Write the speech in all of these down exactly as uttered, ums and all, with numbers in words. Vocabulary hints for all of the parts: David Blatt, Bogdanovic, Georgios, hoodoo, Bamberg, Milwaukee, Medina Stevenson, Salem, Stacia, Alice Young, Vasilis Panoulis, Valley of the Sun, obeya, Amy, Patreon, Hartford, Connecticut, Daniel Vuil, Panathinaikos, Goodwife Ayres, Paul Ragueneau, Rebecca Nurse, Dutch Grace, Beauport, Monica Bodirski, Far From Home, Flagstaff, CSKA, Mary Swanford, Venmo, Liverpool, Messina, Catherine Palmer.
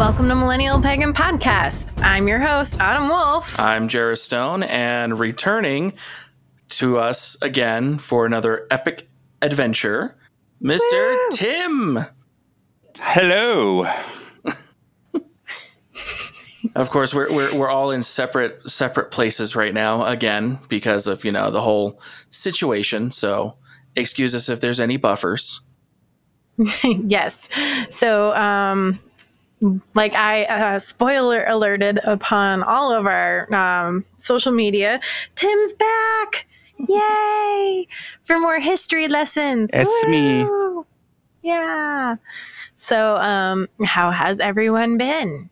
Welcome to Millennial Pagan Podcast. I'm your host, Autumn Wolf. I'm Jarrah Stone, and returning to us again for another epic adventure, Mister Woo! Tim. Hello. Of course, we're we're we're all in separate separate places right now again because of, you know, the whole situation. So excuse us if there's any buffers. Yes. So, um, like I uh, spoiler alerted upon all of our um, social media, Tim's back! Yay! For more history lessons. It's Woo! Me. Yeah. So, um, how has everyone been?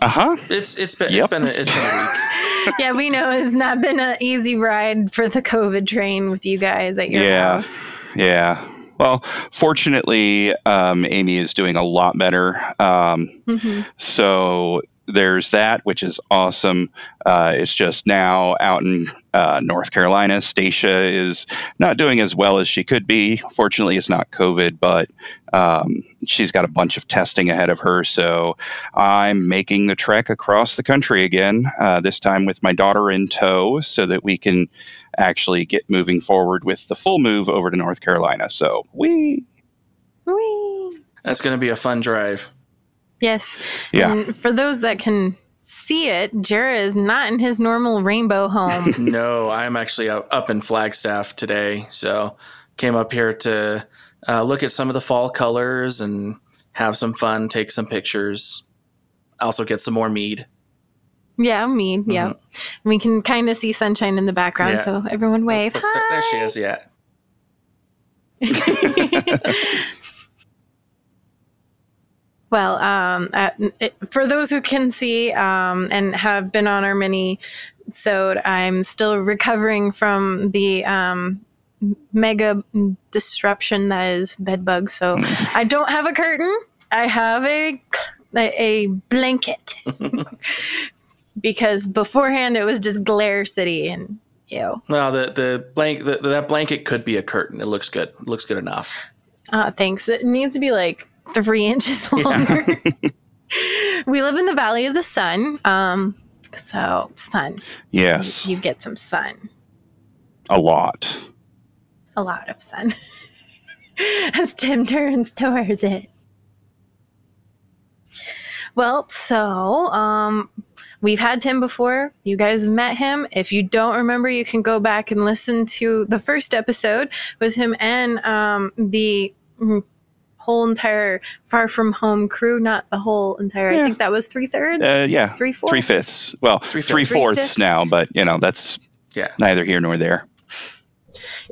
Uh huh. It's it's been yep. it's been a, it's been a week. Yeah, we know it's not been an easy ride for the COVID train with you guys at your yeah. house. Yeah. Well, fortunately, um, Amy is doing a lot better. Um, mm-hmm. So there's that, which is awesome. Uh, it's just now out in uh, North Carolina, Stacia is not doing as well as she could be. Fortunately, it's not COVID, but um, she's got a bunch of testing ahead of her. So I'm making the trek across the country again, uh, this time with my daughter in tow so that we can actually get moving forward with the full move over to North Carolina. So wee. Wee. That's going to be a fun drive. Yes. Yeah. And for those that can see it, Jarrah is not in his normal rainbow home. No, I'm actually up in Flagstaff today. So came up here to uh, look at some of the fall colors and have some fun, take some pictures, also get some more mead. Yeah, mead. Mm-hmm. Yeah. We can kind of see sunshine in the background. Yeah. So everyone wave. Look, look, hi. There she is. Yeah. Well, um, uh, it, for those who can see um, and have been on our mini-sode, I'm still recovering from the um, mega disruption that is bed bugs. So I don't have a curtain. I have a a blanket because beforehand it was just glare city and ew. Well, the the blank the, that blanket could be a curtain. It looks good. It looks good enough. Uh, thanks. It needs to be like three inches longer. Yeah. We live in the Valley of the Sun. Um, so sun. Yes. You, you get some sun. A lot. A lot of sun. As Tim turns towards it. Well, so um, we've had Tim before. You guys met him. If you don't remember, you can go back and listen to the first episode with him and um, the... whole entire Far From Home crew, not the whole entire. Yeah. I think that was three thirds. Uh, yeah, three fourths. Three fifths. Well, three, three fourths fifths. Now, but you know that's yeah. neither here nor there.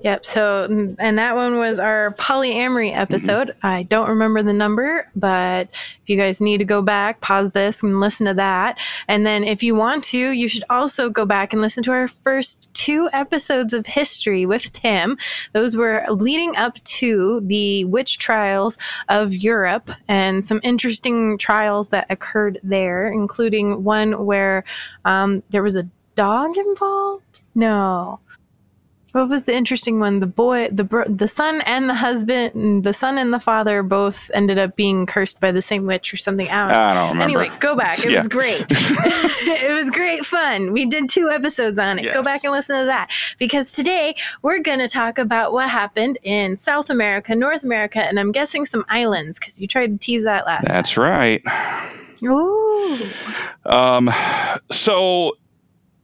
Yep. So, and that one was our polyamory episode. Mm-hmm. I don't remember the number, but if you guys need to go back, pause this and listen to that. And then, if you want to, you should also go back and listen to our first two episodes of history with Tim. Those were leading up to the witch trials of Europe and some interesting trials that occurred there, including one where um, there was a dog involved. No. What was the interesting one? The boy, the the son and the husband, the son and the father both ended up being cursed by the same witch or something. I don't know. I don't remember. Anyway, go back. It yeah. was great. It was great fun. We did two episodes on it. Yes. Go back and listen to that. Because today we're going to talk about what happened in South America, North America, and I'm guessing some islands because you tried to tease that last That's time. Right. Ooh. Um, so...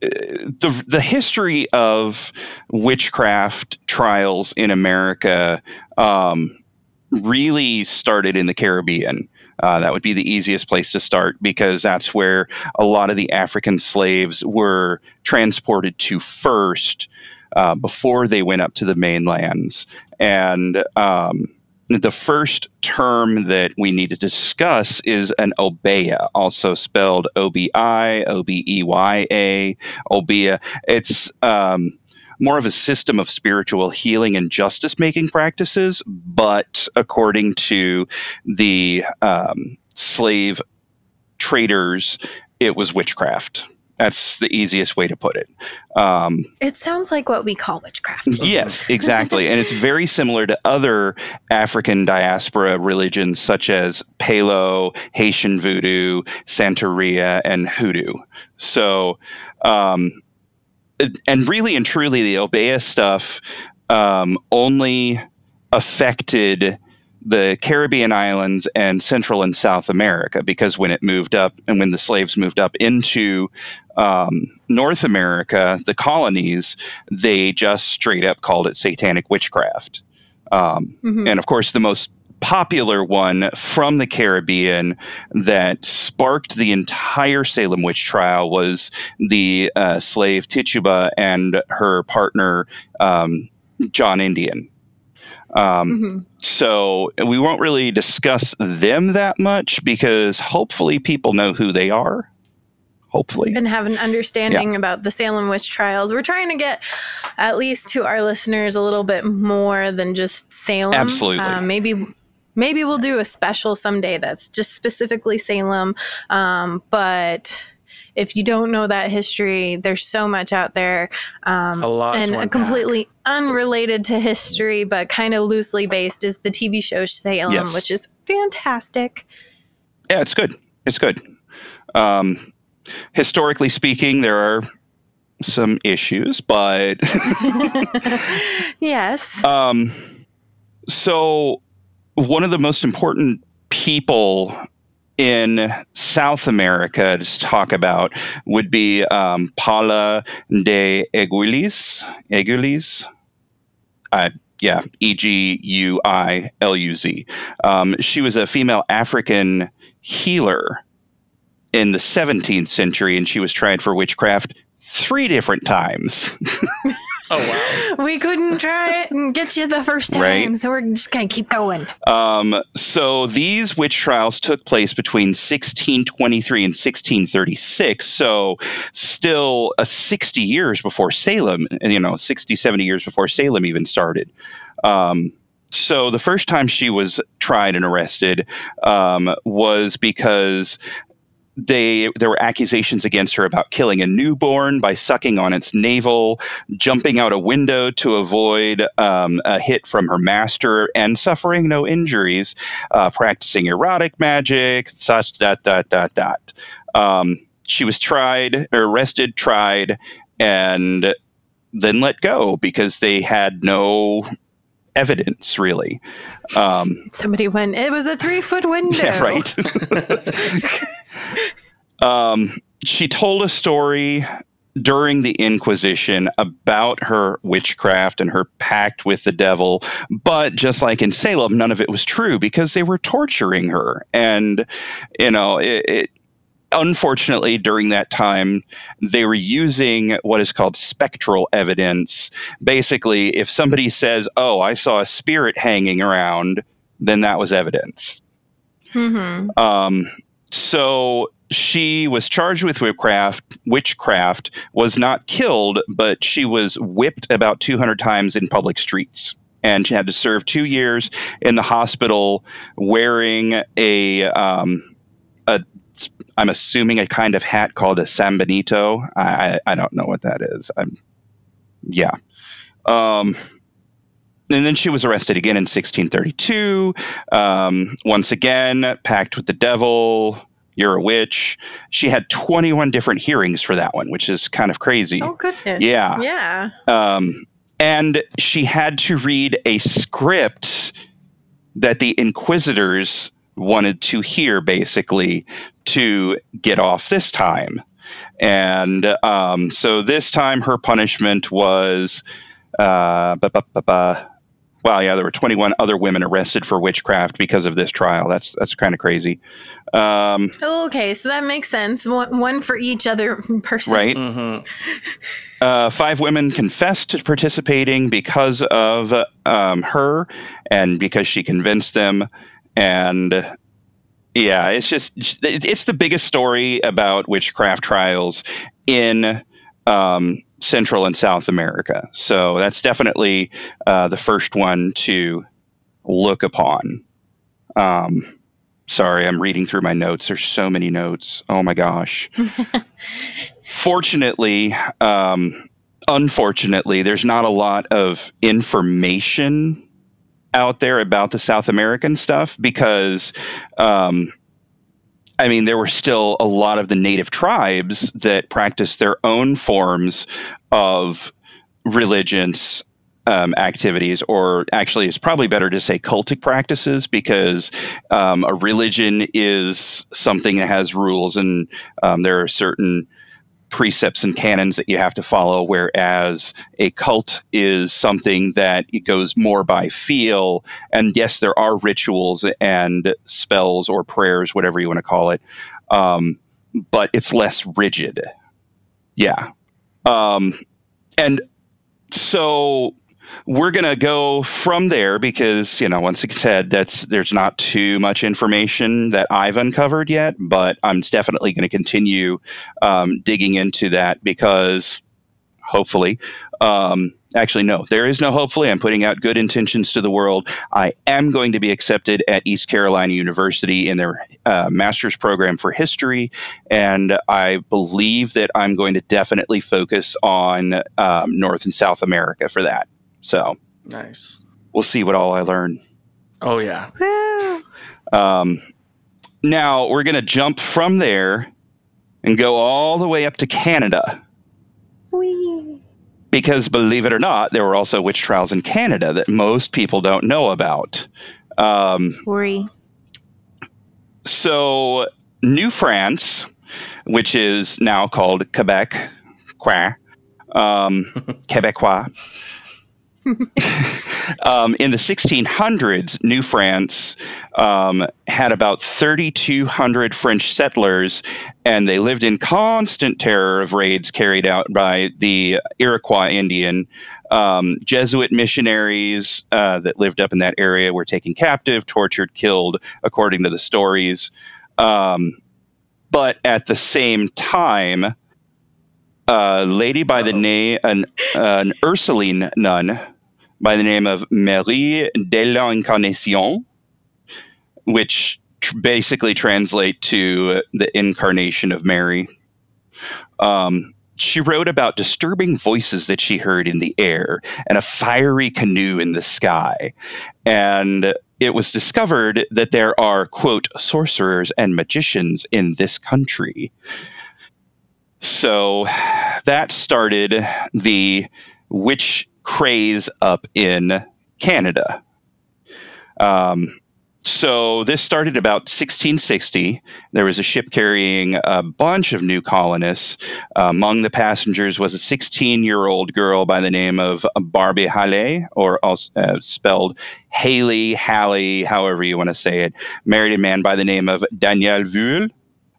The the history of witchcraft trials in America um, really started in the Caribbean. Uh, that would be the easiest place to start because that's where a lot of the African slaves were transported to first uh, before they went up to the mainlands. And um, the first term that we need to discuss is an obeya, also spelled O B I, O B E Y A, obeya. It's um, more of a system of spiritual healing and justice-making practices, but according to the um, slave traders, it was witchcraft. That's the easiest way to put it. Um, it sounds like what we call witchcraft. Yes, exactly. And it's very similar to other African diaspora religions such as Palo, Haitian voodoo, Santeria, and hoodoo. So, um, and really and truly, the obeya stuff um, only affected the Caribbean islands and Central and South America, because when it moved up and when the slaves moved up into um, North America, the colonies, they just straight up called it satanic witchcraft. Um, mm-hmm. And of course, the most popular one from the Caribbean that sparked the entire Salem witch trial was the uh, slave Tituba and her partner, um, John Indian. Um, mm-hmm. So we won't really discuss them that much because hopefully people know who they are. Hopefully. And have an understanding yeah. about the Salem witch trials. We're trying to get, at least to our listeners, a little bit more than just Salem. Absolutely. Uh, maybe maybe we'll do a special someday that's just specifically Salem. Um, but if you don't know that history, there's so much out there. Um, a lot. And completely unrelated to history, but kind of loosely based, is the T V show Salem, yes. which is fantastic. Yeah, it's good. It's good. Um, Historically speaking, there are some issues, but yes. Um, so one of the most important people in South America to talk about would be um, Paula de Eguiluz. Eguiluz? I Yeah, E G U I L U Z. Um, she was a female African healer in the seventeenth century, and she was tried for witchcraft three different times. Oh, wow. We couldn't try it and get you the first time, right? So we're just going to keep going. Um, so these witch trials took place between sixteen twenty-three and sixteen thirty-six, so still uh, sixty years before Salem, you know, sixty, seventy years before Salem even started. Um So the first time she was tried and arrested um, was because... They there were accusations against her about killing a newborn by sucking on its navel, jumping out a window to avoid um, a hit from her master, and suffering no injuries, uh, practicing erotic magic, such dot dot dot dot. Um, she was tried, arrested, tried, and then let go because they had no evidence, really. Um, Somebody went, it was a three foot window. Yeah, right. Um, she told a story during the Inquisition about her witchcraft and her pact with the devil, but just like in Salem, none of it was true because they were torturing her. And, you know, it, it unfortunately, during that time, they were using what is called spectral evidence. Basically, if somebody says, oh, I saw a spirit hanging around, then that was evidence. Mm-hmm. Um, so she was charged with witchcraft, witchcraft, was not killed, but she was whipped about two hundred times in public streets. And she had to serve two years in the hospital wearing a, um, a I'm assuming a kind of hat called a sambenito. I, I don't know what that is. I'm, yeah. Um, and then she was arrested again in sixteen thirty-two. Um, once again, pact with the devil. You're a witch. She had twenty-one different hearings for that one, which is kind of crazy. Oh, goodness. Yeah. Yeah. Um, and she had to read a script that the inquisitors wanted to hear, basically, to get off this time. And um, so this time her punishment was... Uh, ba, ba, ba, ba. Wow, yeah, there were twenty-one other women arrested for witchcraft because of this trial. That's that's kind of crazy. Um, okay, so that makes sense. One, one for each other person. Right. Mm-hmm. uh, five women confessed to participating because of um, her and because she convinced them. And yeah, it's just, it's the biggest story about witchcraft trials in um Central and South America. So that's definitely uh, the first one to look upon. Um, Sorry, I'm reading through my notes. There's so many notes. Oh, my gosh. Fortunately, um, unfortunately, there's not a lot of information out there about the South American stuff because, um, I mean, there were still a lot of the native tribes that practiced their own forms of religions. Um, activities, or actually it's probably better to say cultic practices, because um, a religion is something that has rules, and um, there are certain precepts and canons that you have to follow, whereas a cult is something that it goes more by feel. And yes, there are rituals and spells or prayers, whatever you want to call it, um, but it's less rigid. Yeah. Um, and so... We're going to go from there because, you know, once it's said, that's, there's not too much information that I've uncovered yet, but I'm definitely going to continue um, digging into that because hopefully, um, actually, no, there is no hopefully. I'm putting out good intentions to the world. I am going to be accepted at East Carolina University in their uh, master's program for history. And I believe that I'm going to definitely focus on um, North and South America for that. So nice. We'll see what all I learn. Oh, yeah. Um, now we're going to jump from there and go all the way up to Canada. Whee. Because believe it or not, there were also witch trials in Canada that most people don't know about. Um, Sorry. So New France, which is now called Quebec, Quai, um, Québécois. um, in the sixteen hundreds, New France um, had about thirty-two hundred French settlers, and they lived in constant terror of raids carried out by the Iroquois Indian. Um, Jesuit missionaries uh, that lived up in that area were taken captive, tortured, killed, according to the stories. Um, but at the same time, a lady by Uh-oh. the name, an, an Ursuline nun, by the name of Marie de l'Incarnation, which tr- basically translate to the incarnation of Mary. Um, she wrote about disturbing voices that she heard in the air and a fiery canoe in the sky. And it was discovered that there are, quote, sorcerers and magicians in this country. So that started the witch craze up in Canada. Um, so this started about sixteen sixty. There was a ship carrying a bunch of new colonists. Uh, among the passengers was a sixteen-year-old girl by the name of Barbe Hallé, or uh, spelled Haley, Halley, however you want to say it, married a man by the name of Daniel Vuil,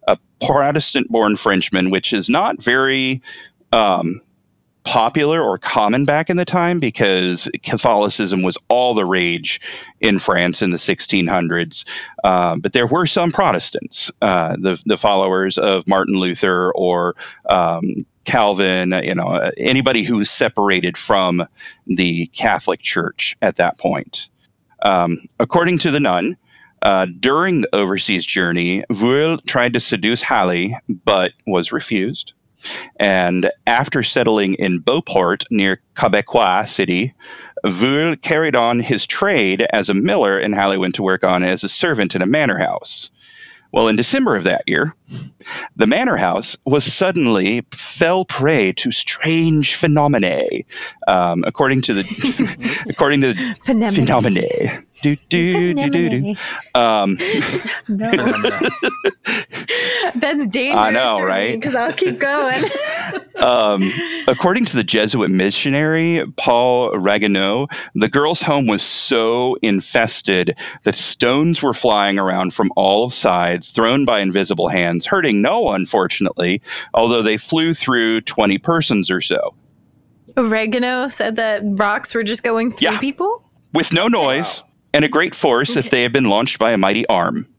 a Protestant-born Frenchman, which is not very... Um, popular or common back in the time, because Catholicism was all the rage in France in the sixteen hundreds. Uh, but there were some Protestants, uh, the, the followers of Martin Luther or um, Calvin, you know, anybody who was separated from the Catholic Church at that point. Um, according to the nun, uh, during the overseas journey, Vuil tried to seduce Halley, but was refused. And after settling in Beauport near Québécois City, Vuil carried on his trade as a miller, and Halley went to work on as a servant in a manor house. Well, in December of that year, the manor house was suddenly fell prey to strange phenomenae. Um, according to the according to the phenomenae. Phenomenae. Do, do, do, do, do. Um, no. That's dangerous. I know, right? Because I'll keep going. um, according to the Jesuit missionary Paul Ragueneau, the girl's home was so infested that stones were flying around from all sides, thrown by invisible hands, hurting no one, fortunately, although they flew through twenty persons or so. Ragueneau said that rocks were just going through yeah. people? With no noise. Wow. And a great force okay. if they had been launched by a mighty arm.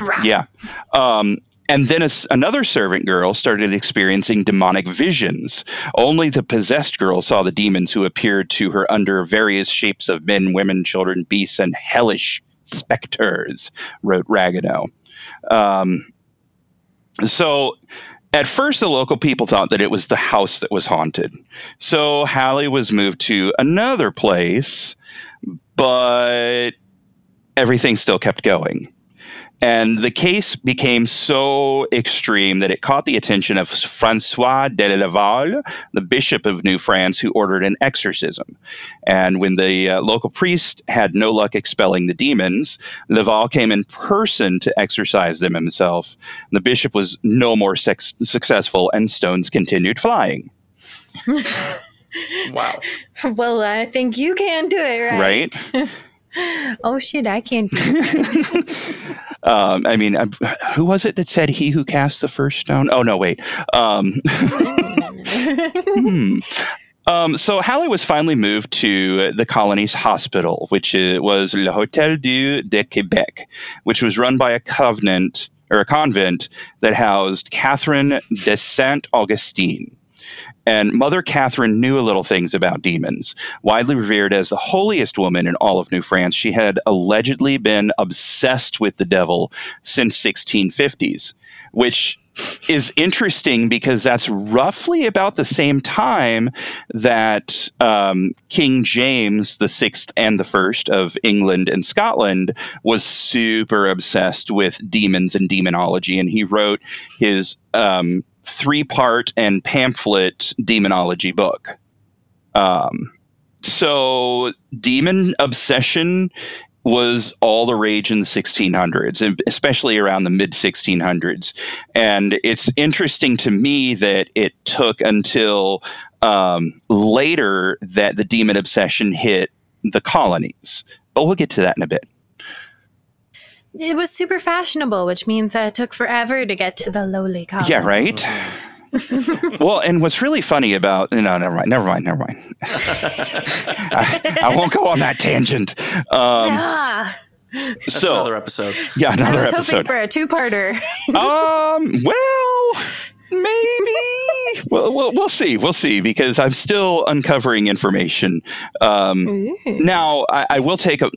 Right. Yeah. Um, and then a, another servant girl started experiencing demonic visions. Only the possessed girl saw the demons who appeared to her under various shapes of men, women, children, beasts, and hellish specters, wrote Ragueneau. Um, so at first, the local people thought that it was the house that was haunted. So Hallé was moved to another place, but everything still kept going. And the case became so extreme that it caught the attention of François de Laval, the bishop of New France, who ordered an exorcism. And when the uh, local priest had no luck expelling the demons, Laval came in person to exorcise them himself. The bishop was no more sex- successful, and stones continued flying. Wow. Well, I think you can do it, right? Right? Oh, shit, I can't do it. Um, I mean, I'm, who was it that said he who cast the first stone? Oh, no, wait. Um, hmm. um, so Hallé was finally moved to the colony's hospital, which is, was Le Hôtel Dieu de Québec, which was run by a covenant or a convent that housed Catherine de Saint-Augustine. And Mother Catherine knew a little things about demons. Widely revered as the holiest woman in all of New France, she had allegedly been obsessed with the devil since sixteen fifties, which is interesting because that's roughly about the same time that um, King James the Sixth and the First of England and Scotland was super obsessed with demons and demonology, and he wrote his um, three-part and pamphlet demonology book. Um, so demon obsession was all the rage in the sixteen hundreds, especially around the mid-sixteen hundreds. And it's interesting to me that it took until um, later that the demon obsession hit the colonies. But we'll get to that in a bit. It was super fashionable, which means that it took forever to get to the lowly colony. Yeah, right? Well, and what's really funny about... No, never mind, never mind, never mind. I, I won't go on that tangent. Um, yeah. That's so, another episode. Yeah, another episode. I was episode. hoping for a two-parter. um, well... Maybe well, well, we'll see. We'll see because I'm still uncovering information. Um, now, I, I will take a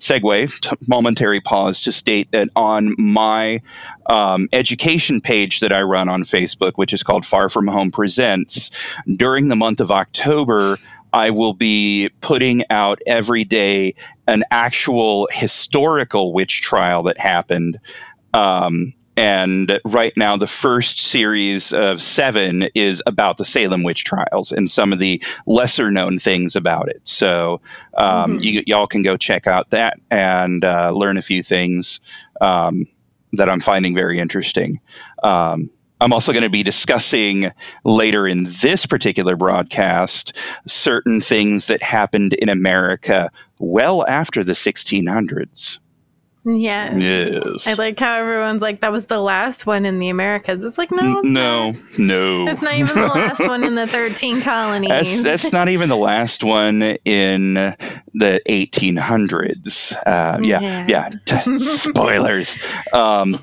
segue, t- momentary pause to state that on my um, education page that I run on Facebook, which is called Far From Home Presents, during the month of October, I will be putting out every day an actual historical witch trial that happened. Um, And right now, the first series of seven is about the Salem witch trials and some of the lesser known things about it. So um, mm-hmm. y- y'all can go check out that and uh, learn a few things um, that I'm finding very interesting. Um, I'm also going to be discussing later in this particular broadcast certain things that happened in America well after the sixteen hundreds. Yes. yes. I like how everyone's like, that was the last one in the Americas. It's like, no. It's no, not. no. That's not even the last one in the thirteen colonies. That's, that's not even the last one in the eighteen hundreds. Uh, yeah, yeah. yeah. Spoilers. Um,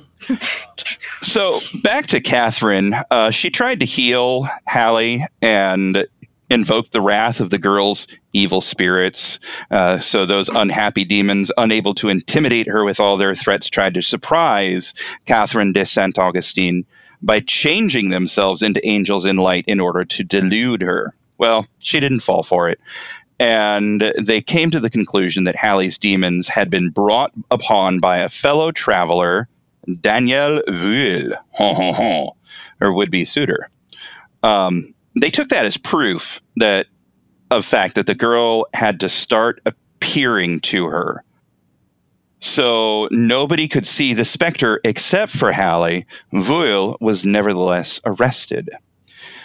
so back to Catherine. Uh, she tried to heal Hallé and invoked the wrath of the girl's evil spirits. Uh, so those unhappy demons, unable to intimidate her with all their threats, tried to surprise Catherine de Saint-Augustine by changing themselves into angels in light in order to delude her. Well, she didn't fall for it. And they came to the conclusion that Hallé's demons had been brought upon by a fellow traveler, Daniel Vuil, her would-be suitor. Um, They took that as proof that of fact that the girl had to start appearing to her. So nobody could see the specter except for Hallé. Vuil was nevertheless arrested.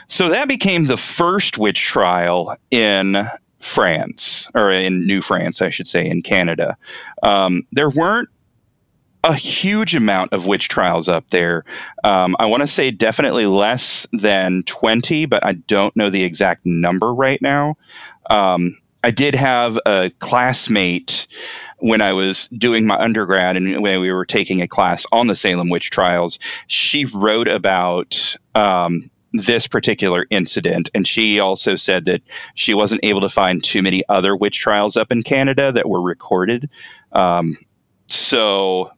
So that became the first witch trial in France, or in New France, I should say, in Canada. Um, there weren't a huge amount of witch trials up there. Um, I want to say definitely less than twenty, but I don't know the exact number right now. Um, I did have a classmate when I was doing my undergrad and when we were taking a class on the Salem witch trials. She wrote about um, this particular incident, and she also said that she wasn't able to find too many other witch trials up in Canada that were recorded. Um, So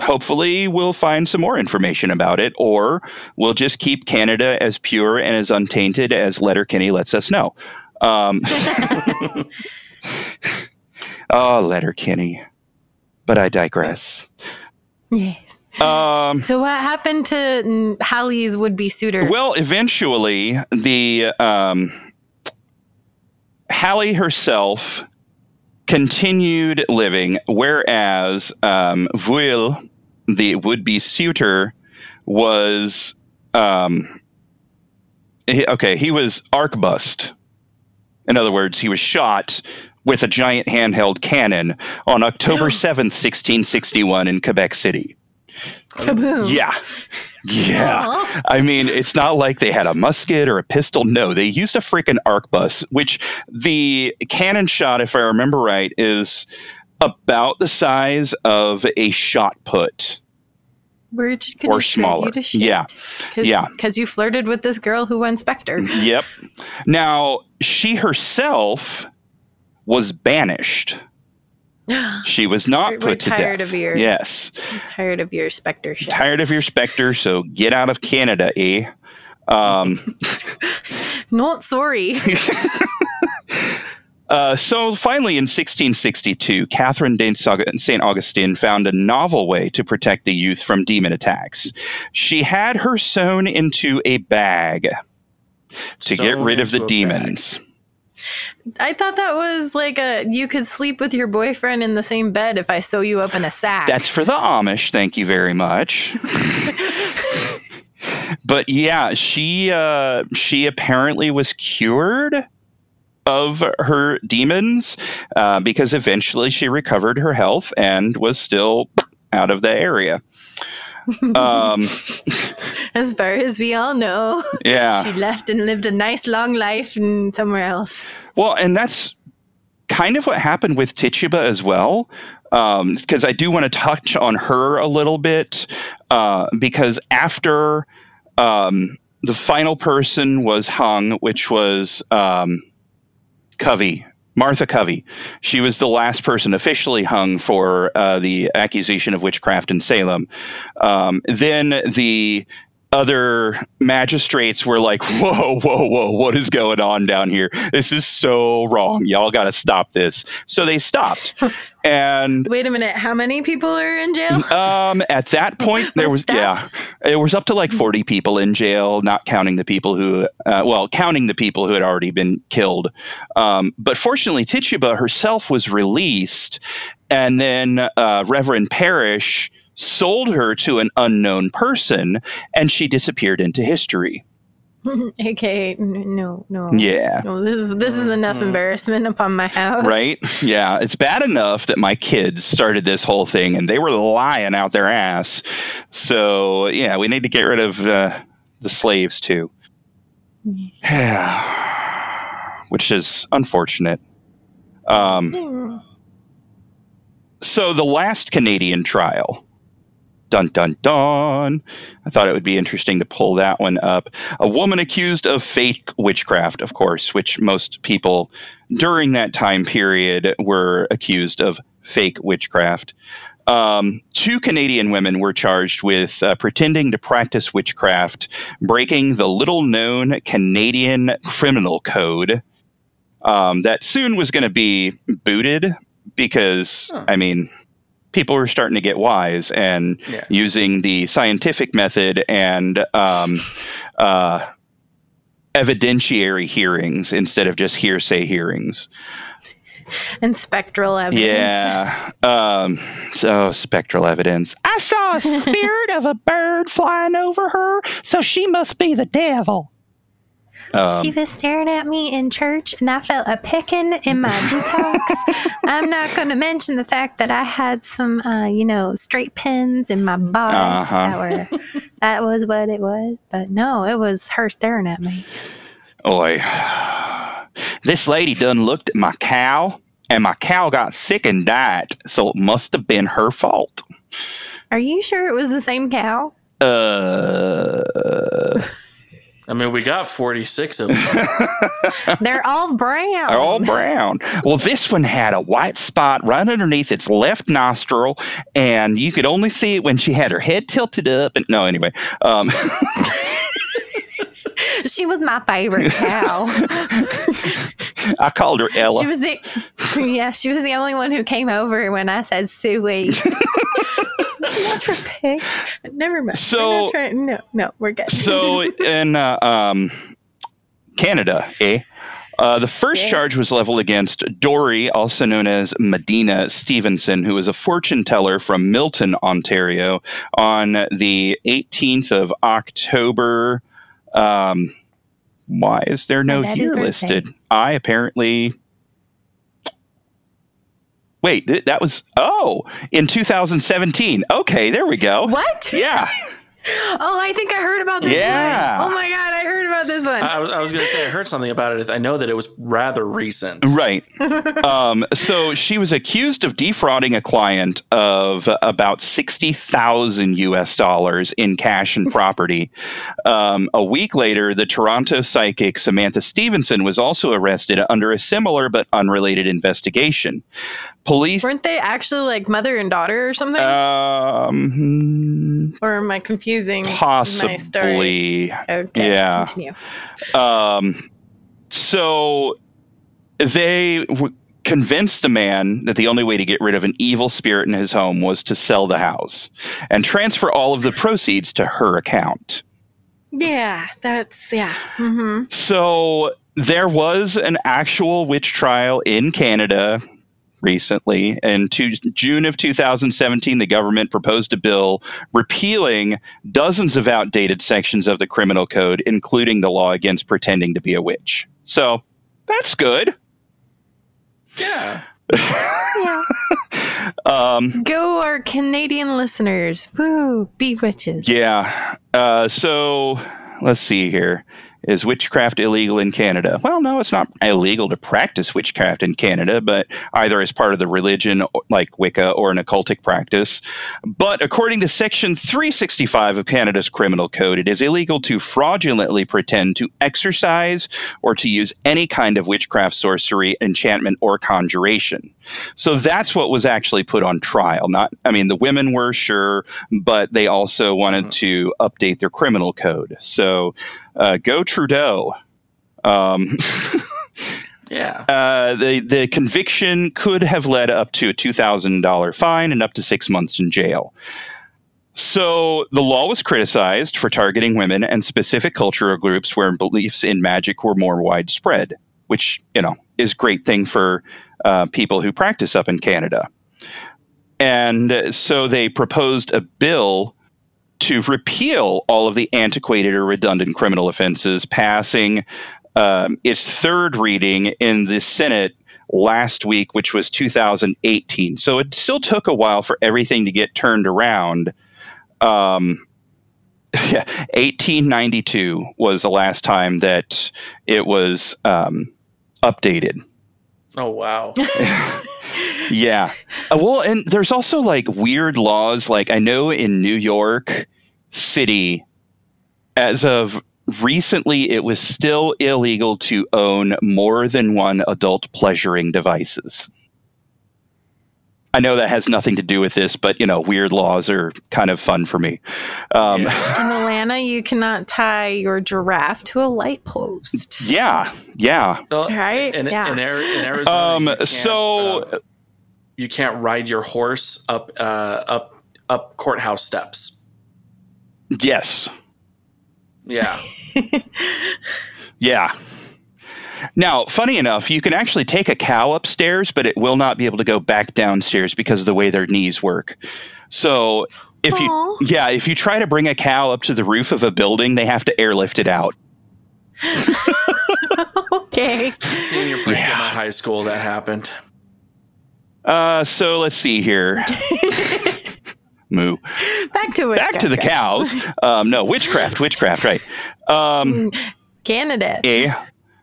hopefully we'll find some more information about it, or we'll just keep Canada as pure and as untainted as Letterkenny lets us know. Um, oh, Letterkenny. But I digress. Yes. Um, so what happened to Halley's would-be suitor? Well, eventually, the um, Halley herself continued living, whereas um, Vuil, the would-be suitor, was um, he, okay. He was arquebused. In other words, he was shot with a giant handheld cannon on October seventh, sixteen sixty-one, in Quebec City. Kaboom! Yeah, yeah. Aww. I mean, it's not like they had a musket or a pistol. No, they used a freaking arquebus, which the cannon shot, if I remember right, is about the size of a shot put. We're just going to shoot you to shit. Yeah, Cause, yeah. Because you flirted with this girl who won Spectre. Yep. Now she herself was banished. She was not we're, put we're to tired death. Of your, yes. I'm tired of your Spectre shit. Tired of your Spectre, so get out of Canada, eh? Um, not sorry. uh, so finally in sixteen sixty-two, Catherine de Saint-Augustine found a novel way to protect the youth from demon attacks. She had her sewn into a bag to sewn get rid of the demons. Bag. I thought that was like a, you could sleep with your boyfriend in the same bed if I sew you up in a sack. That's for the Amish. Thank you very much. But yeah, she, uh, she apparently was cured of her demons uh, because eventually she recovered her health and was still out of the area. Um, as far as we all know, yeah. She left and lived a nice long life and somewhere else. Well, and that's kind of what happened with Tituba as well, because um, I do want to touch on her a little bit, uh, because after um, the final person was hung, which was um, Covey. Martha Covey. She was the last person officially hung for uh, the accusation of witchcraft in Salem. Um, then the other magistrates were like, whoa, whoa, whoa, what is going on down here? This is so wrong. Y'all got to stop this. So they stopped. And wait a minute. How many people are in jail? Um, at that point, there was, yeah, it was up to like forty people in jail, not counting the people who, uh, well, counting the people who had already been killed. Um, but fortunately, Tituba herself was released. And then uh, Reverend Parrish sold her to an unknown person, and she disappeared into history. Okay, no, no. Yeah. No, this is, this is enough embarrassment upon my house. Right? Yeah. It's bad enough that my kids started this whole thing, and they were lying out their ass. So, yeah, we need to get rid of uh, the slaves, too. Which is unfortunate. Um, so the last Canadian trial... Dun, dun, dun. I thought it would be interesting to pull that one up. A woman accused of fake witchcraft, of course, which most people during that time period were accused of fake witchcraft. Um, two Canadian women were charged with uh, pretending to practice witchcraft, breaking the little-known Canadian criminal code um, that soon was going to be booted because, huh. I mean... people were starting to get wise and yeah. using the scientific method and um, uh, evidentiary hearings instead of just hearsay hearings. And spectral evidence. Yeah. Um, so spectral evidence. I saw a spirit of a bird flying over her, so she must be the devil. Um, she was staring at me in church, and I felt a pecking in my buttocks. I'm not going to mention the fact that I had some, uh, you know, straight pins in my bodice. Uh-huh. That were, that was what it was. But no, it was her staring at me. Oy. This lady done looked at my cow, and my cow got sick and died, so it must have been her fault. Are you sure it was the same cow? Uh... I mean, we got forty-six of them. They're all brown. They're all brown. Well, this one had a white spot right underneath its left nostril, and you could only see it when she had her head tilted up. And no, anyway. Um, she was my favorite cow. I called her Ella. She was the, yeah, she was the only one who came over when I said Suey. Pig. Never mind. So, not trying, no, no, we're good. So in uh, um, Canada, eh? Uh, the first yeah. charge was leveled against Dory, also known as Medina Stevenson, who was a fortune teller from Milton, Ontario, on the eighteenth of October. Um, why is there no year listed? I apparently. Wait, that was, oh, in two thousand seventeen. Okay, there we go. What? Yeah. Oh, I think I heard about this yeah. one. Oh, my God, I heard about this one. I was, I was going to say I heard something about it. I know that it was rather recent. Right. um, so she was accused of defrauding a client of about sixty thousand U S dollars in cash and property. um, a week later, the Toronto psychic Samantha Stevenson was also arrested under a similar but unrelated investigation. Police weren't they actually like mother and daughter or something? Um, or am I confusing? Possibly. My stories? Okay, yeah. Continue. Um, so they w- convinced the man that the only way to get rid of an evil spirit in his home was to sell the house and transfer all of the proceeds to her account. Yeah, that's yeah. Mm-hmm. So there was an actual witch trial in Canada. Recently, in to June of two thousand seventeen, the government proposed a bill repealing dozens of outdated sections of the criminal code, including the law against pretending to be a witch. So that's good. Yeah. yeah. um, Go our Canadian listeners. Woo, be witches. Yeah. Uh, so let's see here. Is witchcraft illegal in Canada? Well, no, it's not illegal to practice witchcraft in Canada, but either as part of the religion like Wicca or an occultic practice. But according to Section three sixty-five of Canada's Criminal Code, it is illegal to fraudulently pretend to exercise or to use any kind of witchcraft, sorcery, enchantment, or conjuration. So that's what was actually put on trial. Not, I mean, the women were sure, but they also wanted mm-hmm. to update their criminal code. So Uh, go Trudeau. Um, yeah. Uh, the, the conviction could have led up to a two thousand dollars fine and up to six months in jail. So the law was criticized for targeting women and specific cultural groups where beliefs in magic were more widespread, which, you know, is a great thing for uh, people who practice up in Canada. And so they proposed a bill to repeal all of the antiquated or redundant criminal offenses, passing um, its third reading in the Senate last week, which was two thousand eighteen. So it still took a while for everything to get turned around. Um, yeah, eighteen ninety-two was the last time that it was um, updated. Oh, wow. Yeah. Well, and there's also like weird laws. Like I know in New York City, as of recently, it was still illegal to own more than one adult pleasuring devices. I know that has nothing to do with this, but, you know, weird laws are kind of fun for me. Um, in Atlanta, you cannot tie your giraffe to a light post. Yeah. Yeah. Well, right? In, yeah. in, in Arizona, um, you so... Uh, you can't ride your horse up uh, up up courthouse steps. Yes. Yeah. Yeah. Now, funny enough, you can actually take a cow upstairs, but it will not be able to go back downstairs because of the way their knees work. So if Aww. you yeah, if you try to bring a cow up to the roof of a building, they have to airlift it out. Okay. Senior break yeah. in my high school, that happened. Uh, so let's see here. Moo. Back to witchcraft. Back to the cows. Um, no, witchcraft, witchcraft, right. Um, Canada. Eh.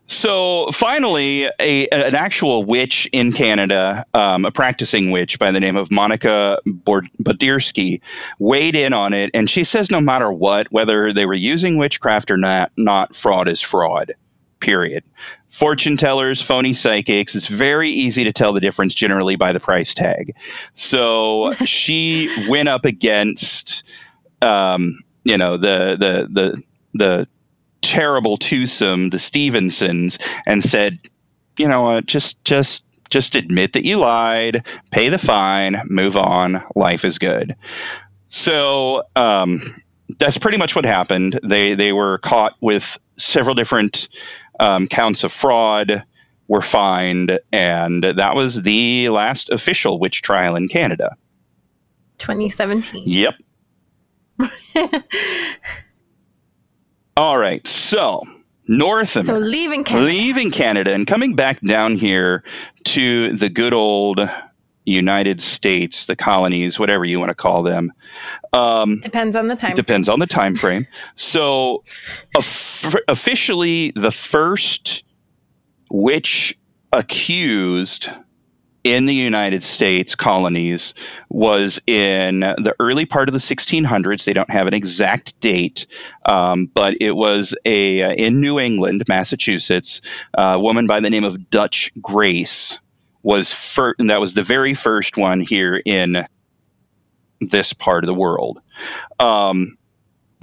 So finally, a, an actual witch in Canada, um, a practicing witch by the name of Monica Bodirski, weighed in on it, and she says no matter what, whether they were using witchcraft or not, not fraud is fraud, period. Fortune tellers, phony psychics, it's very easy to tell the difference generally by the price tag. So she went up against, um, you know, the the the the... terrible twosome, the Stevensons, and said, you know what, uh, just just just admit that you lied, pay the fine, move on, life is good. So um that's pretty much what happened. They they were caught with several different um counts of fraud, were fined, and that was the last official witch trial in Canada. twenty seventeen. Yep. All right, so North America. So leaving Canada. Leaving Canada and coming back down here to the good old United States, the colonies, whatever you want to call them. Um, depends on the time. Depends on the time frame. So of, officially, the first witch accused in the United States colonies was in the early part of the sixteen hundreds. They don't have an exact date, um, but it was a uh, in New England, Massachusetts, uh, a woman by the name of Dutch Grace was first, and that was the very first one here in this part of the world. Um,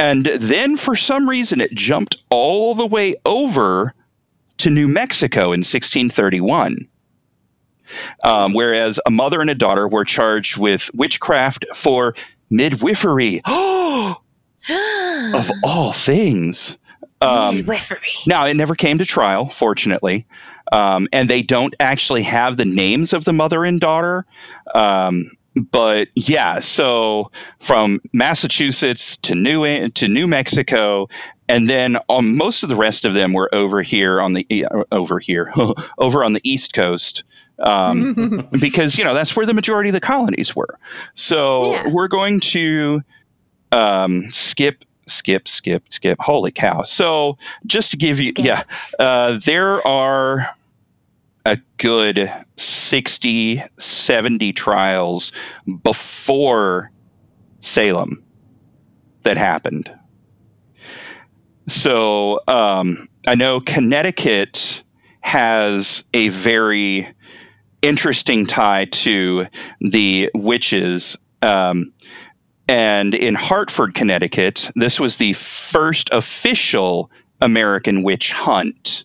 and then for some reason, it jumped all the way over to New Mexico in sixteen thirty-one. Um, whereas a mother and a daughter were charged with witchcraft for midwifery. Of all things. Um, midwifery. Now, it never came to trial, fortunately. Um, and they don't actually have the names of the mother and daughter. Um, but yeah, so from Massachusetts to New to New Mexico, and then um, most of the rest of them were over here on the over here over on the East Coast, um, because you know that's where the majority of the colonies were. So yeah. we're going to um, skip, skip, skip, skip. Holy cow! So just to give you, skip. yeah, uh, there are a good sixty, seventy trials before Salem that happened. So um, I know Connecticut has a very interesting tie to the witches. Um, and in Hartford, Connecticut, this was the first official American witch hunt.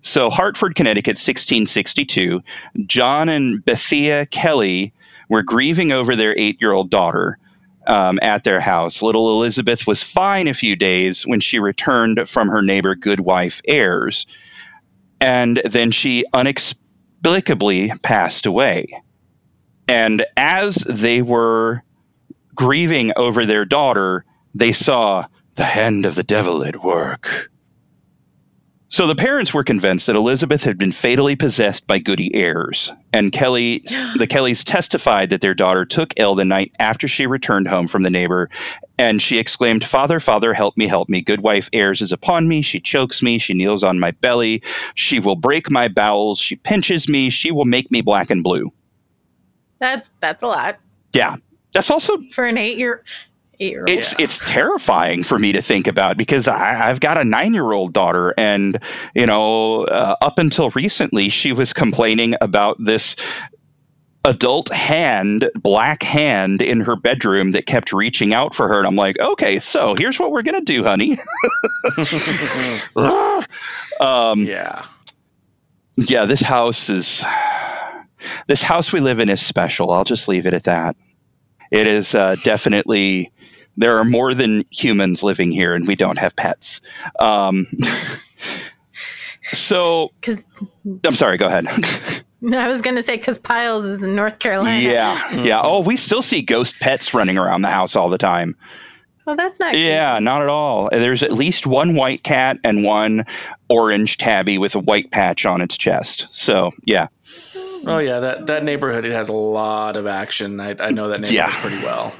So Hartford, Connecticut, sixteen sixty-two, John and Bethia Kelly were grieving over their eight-year-old daughter. Um, at their house. Little Elizabeth was fine a few days when she returned from her neighbor Goodwife Ayres, and then she inexplicably passed away. And as they were grieving over their daughter, they saw the hand of the devil at work. So the parents were convinced that Elizabeth had been fatally possessed by Goody Ayres, and Kelly, the Kellys testified that their daughter took ill the night after she returned home from the neighbor, and she exclaimed, "Father, Father, help me, help me. Goodwife Ayres is upon me. She chokes me. She kneels on my belly. She will break my bowels. She pinches me. She will make me black and blue." That's that's a lot. Yeah. That's also... For an eight-year... It's yeah. it's terrifying for me to think about because I, I've got a nine-year-old daughter, and you know, uh, up until recently, she was complaining about this adult hand, black hand, in her bedroom that kept reaching out for her. And I'm like, okay, so here's what we're gonna do, honey. um, yeah, yeah. This house is this house we live in is special. I'll just leave it at that. It is uh, definitely. There are more than humans living here, and we don't have pets. Um, so, because I'm sorry, go ahead. I was going to say because Piles is in North Carolina. Yeah, mm-hmm. yeah. Oh, we still see ghost pets running around the house all the time. Well, that's not. Yeah, good. Not at all. There's at least one white cat and one orange tabby with a white patch on its chest. So, yeah. Oh yeah, that that neighborhood it has a lot of action. I, I know that neighborhood yeah. pretty well.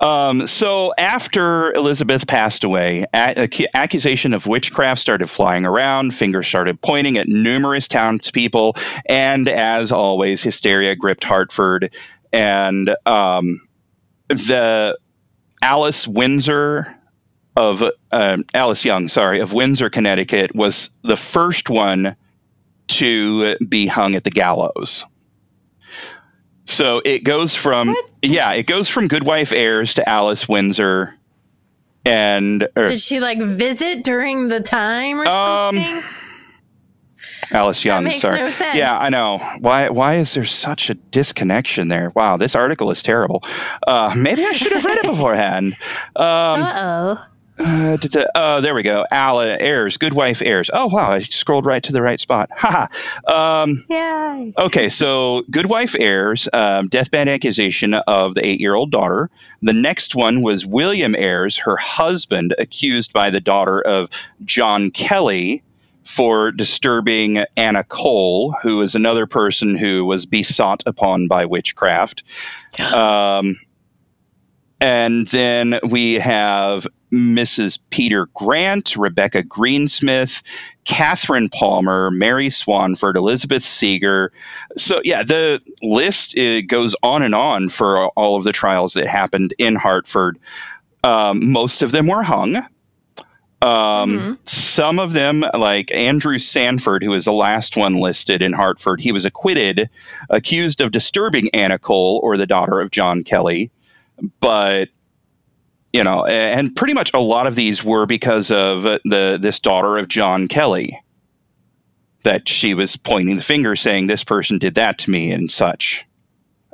Um, so after Elizabeth passed away, a- a- accusation of witchcraft started flying around, fingers started pointing at numerous townspeople, and as always, hysteria gripped Hartford, and um, the Alice Windsor of uh, Alice Young, sorry, of Windsor, Connecticut, was the first one to be hung at the gallows. So it goes from what? yeah, it goes from Goodwife Ayres to Alice Windsor, and or, did she like visit during the time or um, something? Alice Young, that makes sorry, no sense. yeah, I know. Why? Why is there such a disconnection there? Wow, this article is terrible. Uh, maybe I should have read it beforehand. Um, Uh-oh. Uh oh. Oh, there we go. Alice Ayres, Goodwife Ayres. Oh wow, I scrolled right to the right spot. Ha ha. Um, Yay. Okay, so Goodwife Ayres, um, deathbed accusation of the eight-year-old daughter. The next one was William Ayres, her husband, accused by the daughter of John Kelly for disturbing Anna Cole, who is another person who was besought upon by witchcraft. Um, and then we have Missus Peter Grant, Rebecca Greensmith, Catherine Palmer, Mary Swanford, Elizabeth Seeger. So, yeah, the list it goes on and on for all of the trials that happened in Hartford. Um, most of them were hung. Um, mm-hmm. Some of them, like Andrew Sanford, who is the last one listed in Hartford, he was acquitted, accused of disturbing Anna Cole, or the daughter of John Kelly. But, you know, and pretty much a lot of these were because of the this daughter of John Kelly, that she was pointing the finger saying, this person did that to me and such.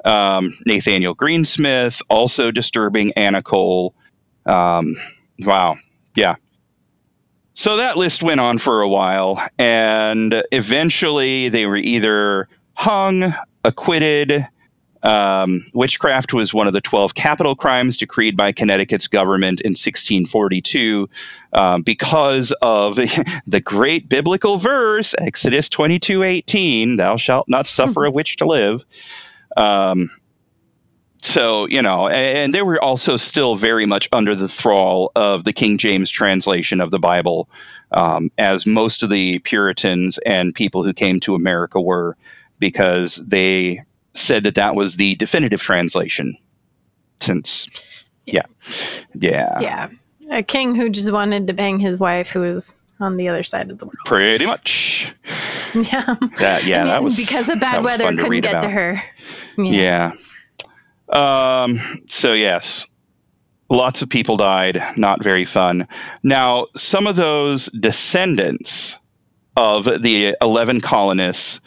Um, Nathaniel Greensmith, also disturbing Anna Cole. Um, wow. Yeah. So that list went on for a while, and eventually they were either hung, acquitted. Um, witchcraft was one of the twelve capital crimes decreed by Connecticut's government in sixteen forty-two um, because of the great biblical verse, Exodus twenty-two eighteen, thou shalt not suffer a witch to live. Um, So, you know, and they were also still very much under the thrall of the King James translation of the Bible, um, as most of the Puritans and people who came to America were, because they said that that was the definitive translation. Since, yeah. Yeah. Yeah. A king who just wanted to bang his wife who was on the other side of the world. Pretty much. Yeah. That, yeah, I mean, that was. Because of bad weather, couldn't to get about. to her. Yeah. yeah. Um, so yes, lots of people died, not very fun. Now, some of those descendants of the eleven colonists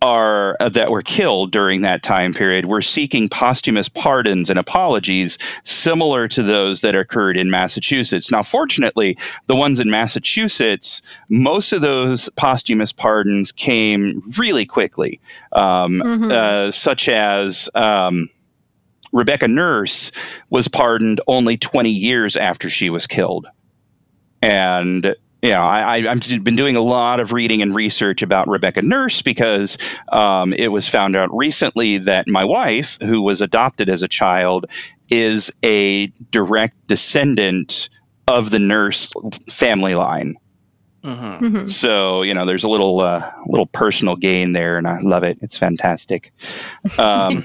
are uh, that were killed during that time period were seeking posthumous pardons and apologies similar to those that occurred in Massachusetts. Now, fortunately, the ones in Massachusetts, most of those posthumous pardons came really quickly, um, mm-hmm. uh, such as, um, Rebecca Nurse was pardoned only twenty years after she was killed. And, you know, I, I've been doing a lot of reading and research about Rebecca Nurse because um, it was found out recently that my wife, who was adopted as a child, is a direct descendant of the Nurse family line. Mm-hmm. Mm-hmm. So, you know, there's a little uh, little personal gain there, and I love it. It's fantastic. Um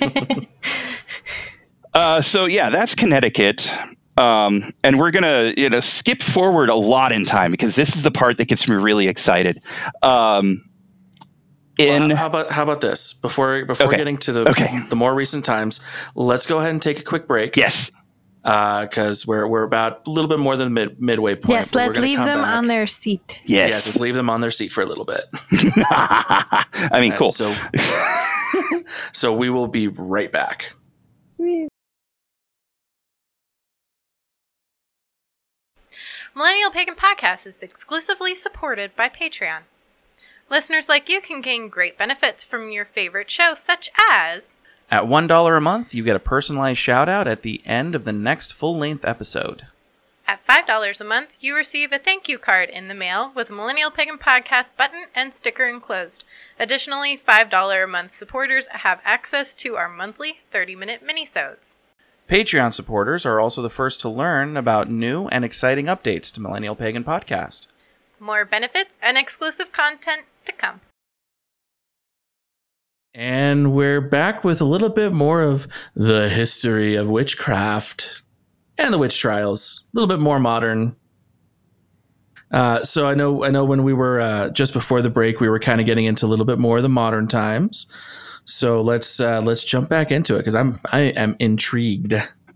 Uh, so, yeah, that's Connecticut. Um, and we're going to, you know, skip forward a lot in time because this is the part that gets me really excited. Um, in well, how about how about this? Before before okay. getting to the, okay. the more recent times, let's go ahead and take a quick break. Yes. Because uh, we're we're about a little bit more than mid midway point. Yes, let's leave them back on their seat. Yes. Yes, let's leave them on their seat for a little bit. I mean, and cool. So, so we will be right back. Millennial Pagan Podcast is exclusively supported by Patreon. Listeners like you can gain great benefits from your favorite show, such as at one dollar a month, you get a personalized shout-out at the end of the next full-length episode. At five dollars a month, you receive a thank you card in the mail with a Millennial Pagan Podcast button and sticker enclosed. Additionally, five dollars a month supporters have access to our monthly thirty-minute minisodes. Patreon supporters are also the first to learn about new and exciting updates to Millennial Pagan Podcast. More benefits and exclusive content to come. And we're back with a little bit more of the history of witchcraft and the witch trials. A little bit more modern. Uh, so I know I know when we were uh, just before the break, we were kind of getting into a little bit more of the modern times. So let's uh, let's jump back into it because I'm I am intrigued.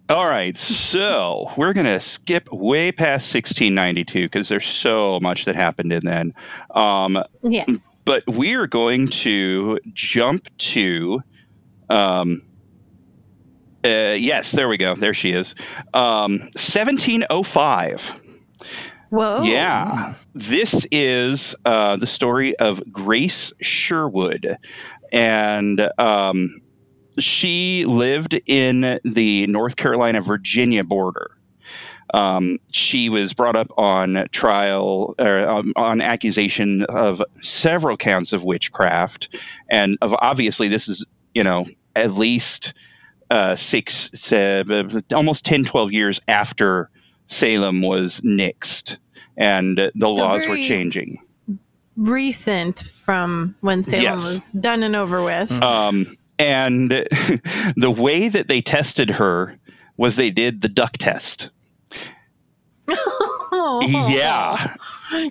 All right, so we're gonna skip way past sixteen ninety-two because there's so much that happened in then. Um, yes, but we are going to jump to. Um, uh, yes, there we go. There she is. Um, seventeen oh five. Whoa. Yeah, this is uh, the story of Grace Sherwood. And um, she lived in the North Carolina-Virginia border. Um, she was brought up on trial or um, on accusation of several counts of witchcraft. And of obviously this is, you know, at least uh, six, seven, almost ten, twelve years after Salem was nixed and the so laws very- were changing. Recent from when Salem yes. was done and over with. Um, and the way that they tested her was they did the duck test. Oh, yeah.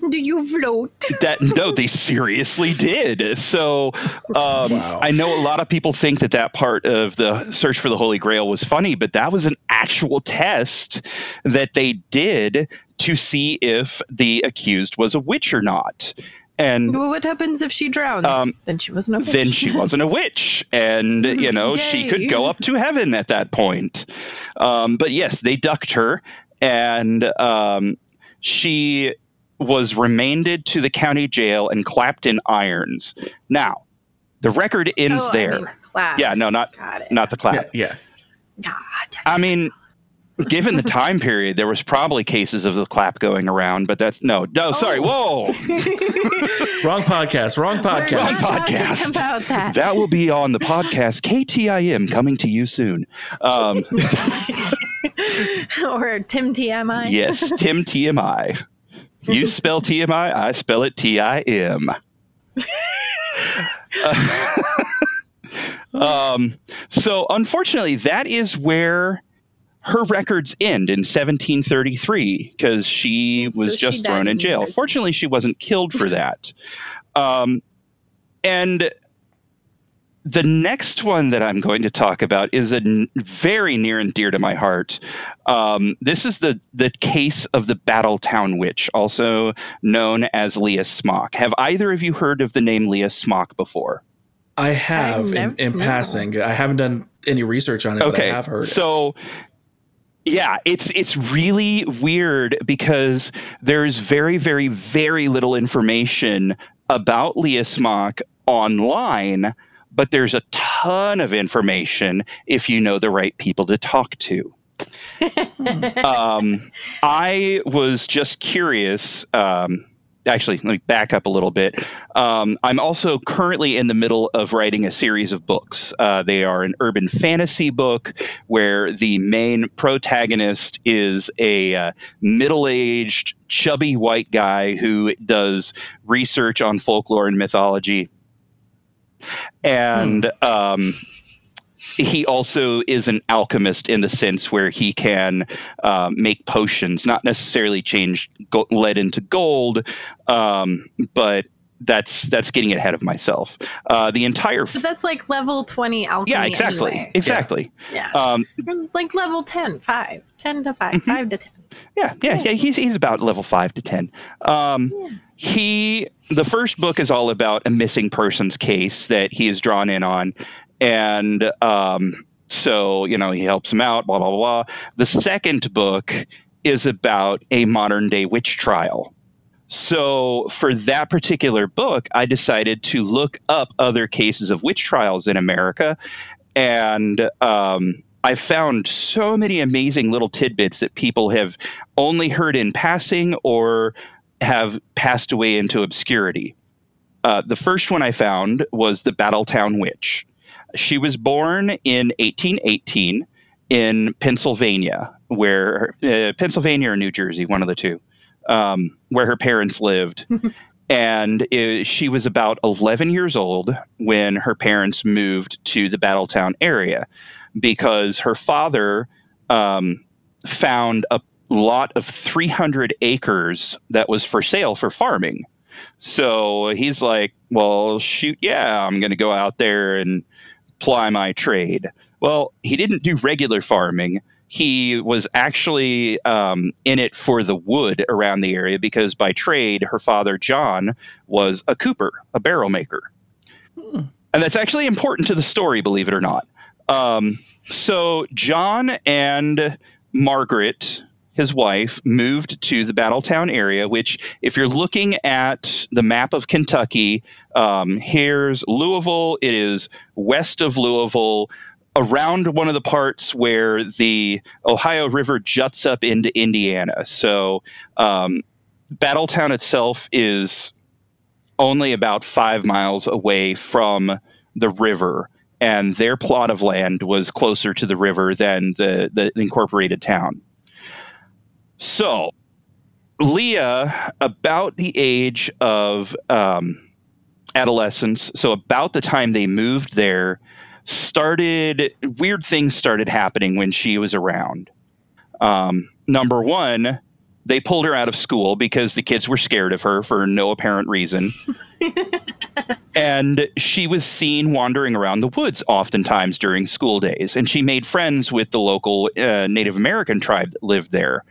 Do you float? That, no, they seriously did. So um, wow. I know a lot of people think that that part of the search for the Holy Grail was funny, but that was an actual test that they did to see if the accused was a witch or not. And well, what happens if she drowns? Um, then she wasn't a witch. Then she wasn't a witch. And, you know, Yay. She could go up to heaven at that point. Um, but yes, they ducked her. And um, she was remanded to the county jail and clapped in irons. Now, the record ends oh, there. I mean, clapped. Yeah, no, not not the clap. Yeah. yeah. I mean, given the time period, there was probably cases of the clap going around, but that's no, no, oh. sorry, whoa, wrong podcast, wrong podcast, We're not wrong podcast. About that. That will be on the podcast K T I M coming to you soon. Um, or Tim T M I. Yes, Tim T M I. You spell T M I, I spell it T I M. uh, um, so unfortunately, that is where her records end in seventeen thirty-three because she was so just she thrown in jail. Years. Fortunately, she wasn't killed for that. Um, and the next one that I'm going to talk about is a n- very near and dear to my heart. Um, this is the the case of the Battletown witch, also known as Leah Smock. Have either of you heard of the name Leah Smock before? I have I never, in, in no. passing. I haven't done any research on it, okay. but I have heard so, it. So, yeah, it's it's really weird because there's very, very, very little information about Leah Smock online. But there's a ton of information if you know the right people to talk to. um, I was just curious. Um, actually, let me back up a little bit. Um, I'm also currently in the middle of writing a series of books. Uh, they are an urban fantasy book where the main protagonist is a uh, middle-aged, chubby white guy who does research on folklore and mythology. And um, he also is an alchemist in the sense where he can uh, make potions, not necessarily change gold, lead into gold, um, but that's that's getting ahead of myself. Uh, the entire f- but that's like level twenty alchemy. Yeah, exactly, anyway. exactly. Yeah, um, like level ten, five, ten to five, mm-hmm. five to ten. Yeah, yeah, yeah. He's he's about level five to ten. Um, yeah. He the first book is all about a missing persons case that he is drawn in on, and um, so you know he helps him out. Blah blah blah. The second book is about a modern day witch trial. So for that particular book, I decided to look up other cases of witch trials in America, and. Um, I found so many amazing little tidbits that people have only heard in passing or have passed away into obscurity. Uh, the first one I found was the Battletown Witch. She was born in eighteen eighteen in Pennsylvania, where uh, Pennsylvania or New Jersey, one of the two, um, where her parents lived. And it, she was about eleven years old when her parents moved to the Battletown area, because her father um, found a lot of three hundred acres that was for sale for farming. So he's like, well, shoot, yeah, I'm going to go out there and ply my trade. Well, he didn't do regular farming. He was actually um, in it for the wood around the area, because by trade, her father, John, was a cooper, a barrel maker. Hmm. And that's actually important to the story, believe it or not. Um, so John and Margaret, his wife, moved to the Battletown area, which, if you're looking at the map of Kentucky, um, here's Louisville. It is west of Louisville, around one of the parts where the Ohio River juts up into Indiana. So um, Battletown itself is only about five miles away from the river, and their plot of land was closer to the river than the, the incorporated town. So, Leah, about the age of um, adolescence, so about the time they moved there, started weird things started happening when she was around. Um, number one, they pulled her out of school because the kids were scared of her for no apparent reason. And she was seen wandering around the woods oftentimes during school days. And she made friends with the local uh, Native American tribe that lived there.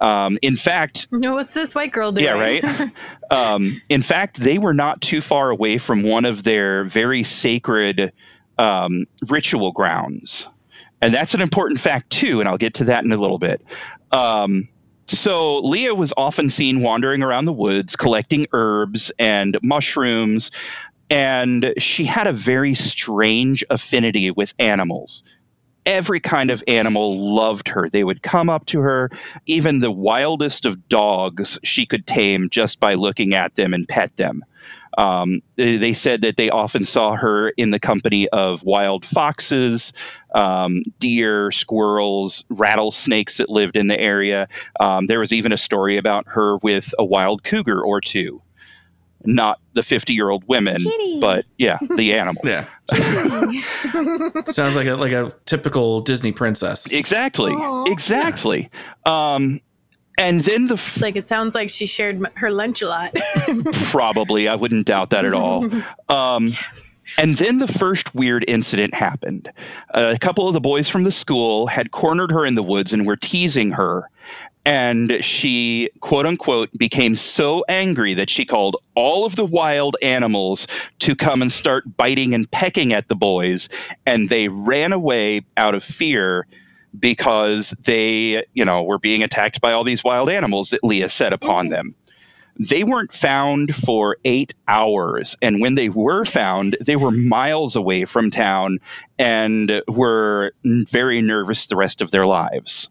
Um, in fact... No, what's this white girl doing? Yeah, right? um, in fact, they were not too far away from one of their very sacred um, ritual grounds. And that's an important fact, too, and I'll get to that in a little bit. Um So Leah was often seen wandering around the woods, collecting herbs and mushrooms, and she had a very strange affinity with animals. Every kind of animal loved her. They would come up to her. Even the wildest of dogs she could tame just by looking at them and pet them. Um, they said that they often saw her in the company of wild foxes, um, deer, squirrels, rattlesnakes that lived in the area. Um, there was even a story about her with a wild cougar or two. Not the fifty-year-old women, Kitty. But yeah, the animal. Yeah, sounds like a like a typical Disney princess. Exactly, aww. Exactly. Yeah. Um, and then the f- it's like it sounds like she shared her lunch a lot. Probably, I wouldn't doubt that at all. Um, yeah. And then the first weird incident happened. Uh, a couple of the boys from the school had cornered her in the woods and were teasing her. And she, quote unquote, became so angry that she called all of the wild animals to come and start biting and pecking at the boys. And they ran away out of fear because they, you know, were being attacked by all these wild animals that Leah set upon them. They weren't found for eight hours. And when they were found, they were miles away from town and were very nervous the rest of their lives.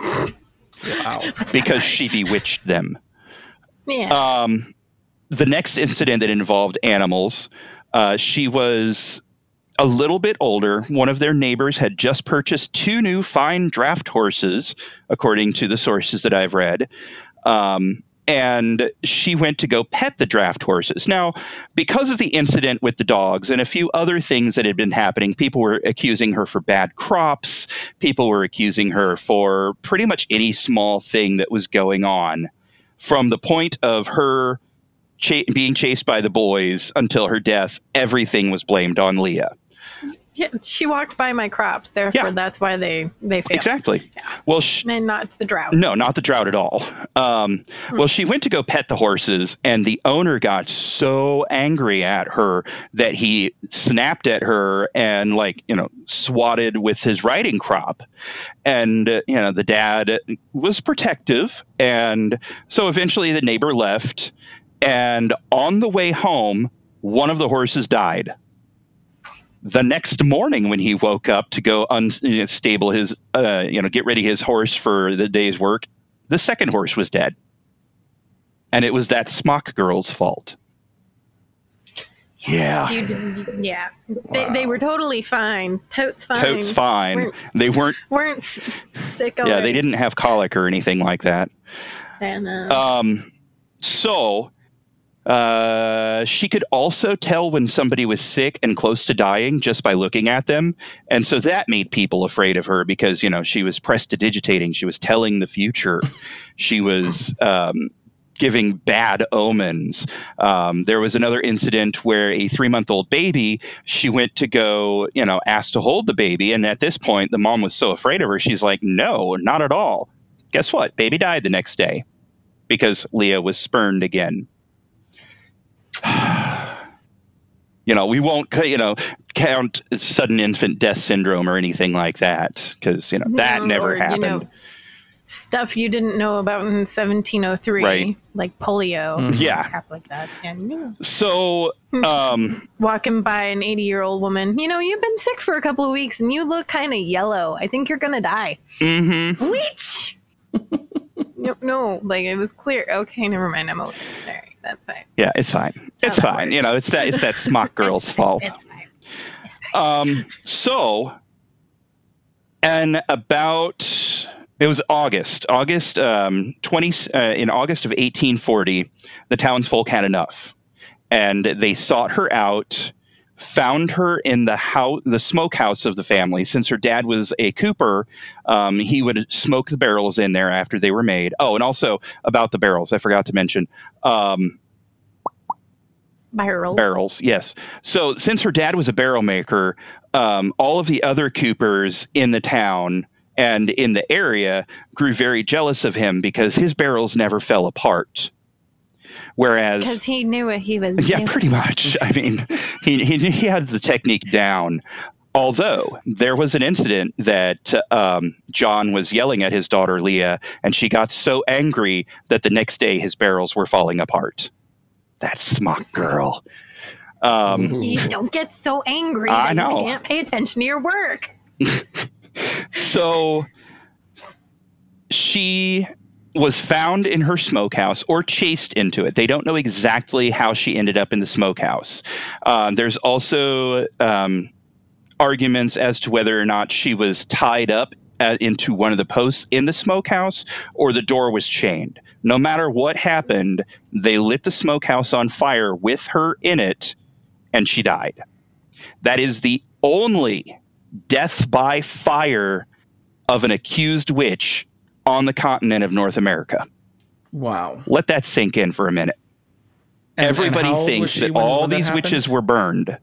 Wow. Because she bewitched them. Yeah. Um, the next incident that involved animals, uh, she was a little bit older. One of their neighbors had just purchased two new fine draft horses, according to the sources that I've read. Um, and she went to go pet the draft horses. Now, because of the incident with the dogs and a few other things that had been happening, people were accusing her for bad crops. People were accusing her for pretty much any small thing that was going on, from the point of her cha- being chased by the boys until her death. Everything was blamed on Leah. Yeah, she walked by my crops, therefore yeah. That's why they, they failed. Exactly. Yeah. Well, she, and not the drought. No, not the drought at all. Um, hmm. Well, she went to go pet the horses, and the owner got so angry at her that he snapped at her and, like, you know, swatted with his riding crop. And, uh, you know, the dad was protective, and so eventually the neighbor left, and on the way home, one of the horses died. The next morning, when he woke up to go un- you know, stable his, uh, you know, get ready his horse for the day's work, the second horse was dead, and it was that Smock girl's fault. Yeah. You didn't, yeah. Wow. They, they were totally fine. Totes fine. Totes fine. Weren't, they weren't... Weren't sick already. Yeah, they didn't have colic or anything like that. And, uh, um, so, uh, she could also tell when somebody was sick and close to dying just by looking at them. And so that made people afraid of her because, you know, she was prestidigitating. She was telling the future. She was... Um, giving bad omens. Um, there was another incident where a three-month-old baby, she went to go, you know, asked to hold the baby. And at this point, the mom was so afraid of her. She's like, no, not at all. Guess what? Baby died the next day because Leah was spurned again. You know, we won't, you know, count sudden infant death syndrome or anything like that because, you know, that no, never Lord, happened. You know. Stuff you didn't know about in seventeen oh three, right. Like polio, mm-hmm. yeah, crap like that. And yeah. So, um, walking by an eighty-year-old woman, you know, you've been sick for a couple of weeks and you look kind of yellow. I think you're gonna die. Mm-hmm. Witch. no, no, like it was clear. Okay, never mind. I'm okay. All right, that's fine. Yeah, it's fine. That's it's fine. Works. You know, it's that it's that smock girl's it's fault. Fine. It's fine. It's fine. Um. So, and about. It was August, August um, twenty uh, in August of eighteen forty, the townsfolk had enough, and they sought her out, found her in the house, the smokehouse of the family. Since her dad was a cooper, um, he would smoke the barrels in there after they were made. Oh, and also about the barrels, I forgot to mention. Um, Barrels. Barrels, yes. So since her dad was a barrel maker, um, all of the other coopers in the town and in the area grew very jealous of him because his barrels never fell apart. Whereas... Because he knew what he was yeah, doing. Yeah, pretty much. I mean, he, he he had the technique down. Although there was an incident that um, John was yelling at his daughter, Leah, and she got so angry that the next day his barrels were falling apart. That smock girl. Um, you don't get so angry that I know. You can't pay attention to your work. So she was found in her smokehouse or chased into it. They don't know exactly how she ended up in the smokehouse. Uh, there's also um, arguments as to whether or not she was tied up at, into one of the posts in the smokehouse or the door was chained. No matter what happened, they lit the smokehouse on fire with her in it, and she died. That is the only death by fire of an accused witch on the continent of North America. Wow. Let that sink in for a minute. And, Everybody and thinks that all these that witches were burned,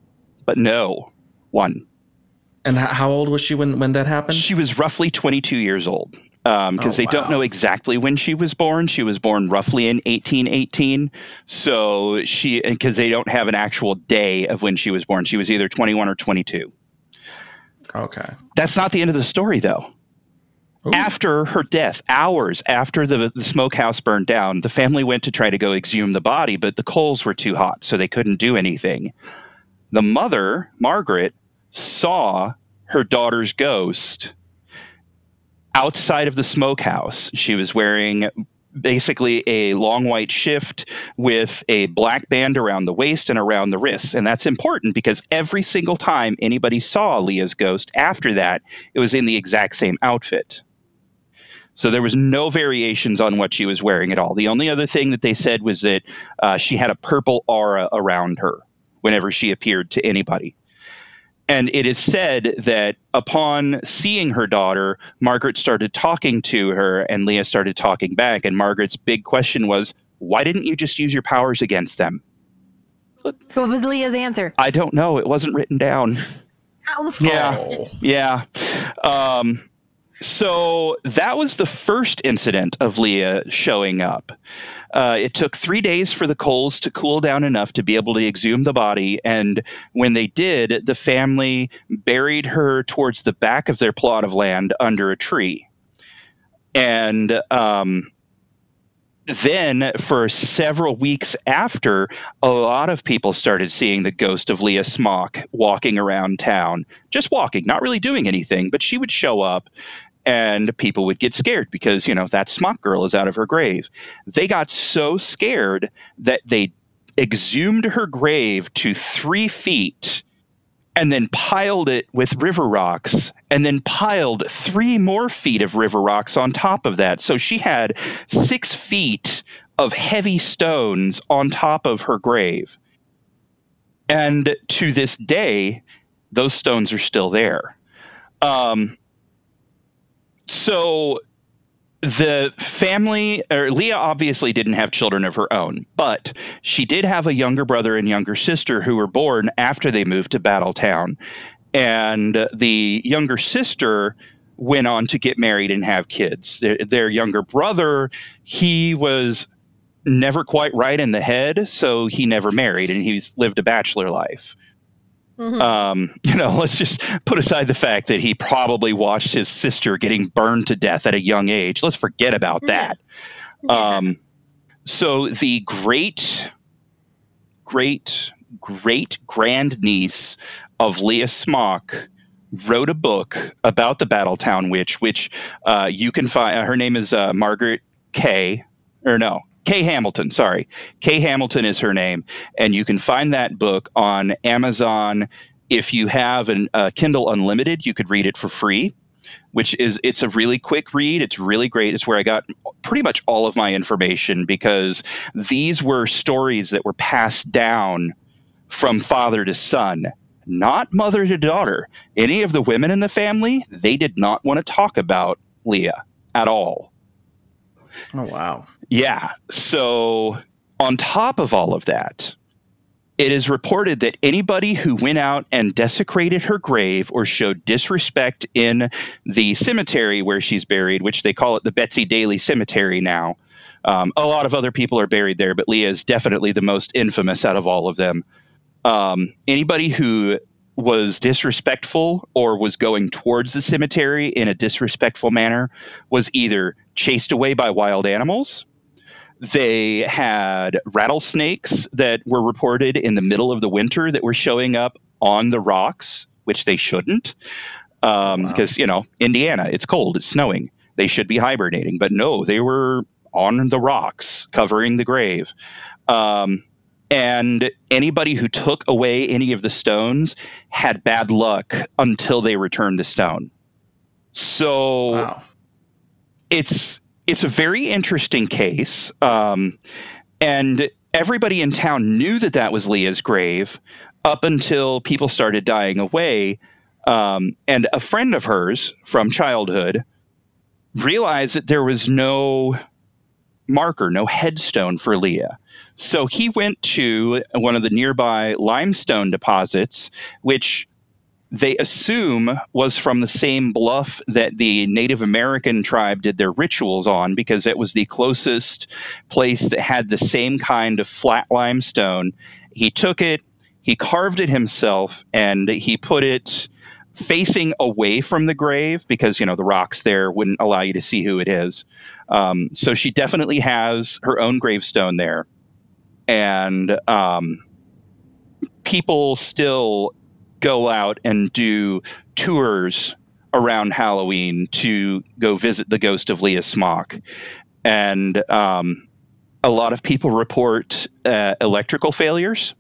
but no, one. And how old was she when, when that happened? She was roughly twenty-two years old because um, oh, they wow. don't know exactly when she was born. She was born roughly in eighteen eighteen. So she, because they don't have an actual day of when she was born. She was either twenty-one or twenty-two. Okay. That's not the end of the story, though. Ooh. After her death, hours after the, the smokehouse burned down, the family went to try to go exhume the body, but the coals were too hot, so they couldn't do anything. The mother, Margaret, saw her daughter's ghost outside of the smokehouse. She was wearing basically a long white shift with a black band around the waist and around the wrists. And that's important because every single time anybody saw Leah's ghost after that, it was in the exact same outfit. So there was no variations on what she was wearing at all. The only other thing that they said was that uh, she had a purple aura around her whenever she appeared to anybody. And it is said that upon seeing her daughter, Margaret started talking to her and Leah started talking back. And Margaret's big question was, why didn't you just use your powers against them? What was Leah's answer? I don't know. It wasn't written down. Ow. Yeah. Yeah. Um, so that was the first incident of Leah showing up. Uh, it took three days for the coals to cool down enough to be able to exhume the body. And when they did, the family buried her towards the back of their plot of land under a tree. And um, then for several weeks after, a lot of people started seeing the ghost of Leah Smock walking around town, just walking, not really doing anything, but she would show up. And people would get scared because, you know, that smock girl is out of her grave. They got so scared that they exhumed her grave to three feet and then piled it with river rocks and then piled three more feet of river rocks on top of that. So she had six feet of heavy stones on top of her grave. And to this day, those stones are still there. Um, so the family, or Leah obviously didn't have children of her own, but she did have a younger brother and younger sister who were born after they moved to Battletown. And the younger sister went on to get married and have kids. Their, their younger brother, he was never quite right in the head, so he never married, and he's lived a bachelor life. Mm-hmm. Um, you know, let's just put aside the fact that he probably watched his sister getting burned to death at a young age. Let's forget about that. Yeah. Um, so the great, great, great grandniece of Leah Smock wrote a book about the Battletown Witch, which uh, you can find. Uh, her name is uh, Margaret Kay, or no. Kay Hamilton, sorry. Kay Hamilton is her name. And you can find that book on Amazon. If you have a uh, Kindle Unlimited, you could read it for free, which is, it's a really quick read. It's really great. It's where I got pretty much all of my information, because these were stories that were passed down from father to son, not mother to daughter. Any of the women in the family, they did not want to talk about Leah at all. Oh, wow. Yeah. So on top of all of that, it is reported that anybody who went out and desecrated her grave or showed disrespect in the cemetery where she's buried, which they call it the Betsy Daly Cemetery now. Um, a lot of other people are buried there, but Leah is definitely the most infamous out of all of them. Um, anybody who was disrespectful or was going towards the cemetery in a disrespectful manner was either chased away by wild animals. They had rattlesnakes that were reported in the middle of the winter that were showing up on the rocks, which they shouldn't. Um, because, wow. you know, Indiana, it's cold, it's snowing. They should be hibernating, but no, they were on the rocks covering the grave. Um, And anybody who took away any of the stones had bad luck until they returned the stone. So wow. it's it's a very interesting case. Um, and everybody in town knew that that was Leah's grave up until people started dying away. Um, and a friend of hers from childhood realized that there was no marker, no headstone for Leah. So he went to one of the nearby limestone deposits, which they assume was from the same bluff that the Native American tribe did their rituals on, because it was the closest place that had the same kind of flat limestone. He took it, he carved it himself, and he put it facing away from the grave, because, you know, the rocks there wouldn't allow you to see who it is. Um, so she definitely has her own gravestone there. And um, people still go out and do tours around Halloween to go visit the ghost of Leah Smock. And um, a lot of people report uh, electrical failures.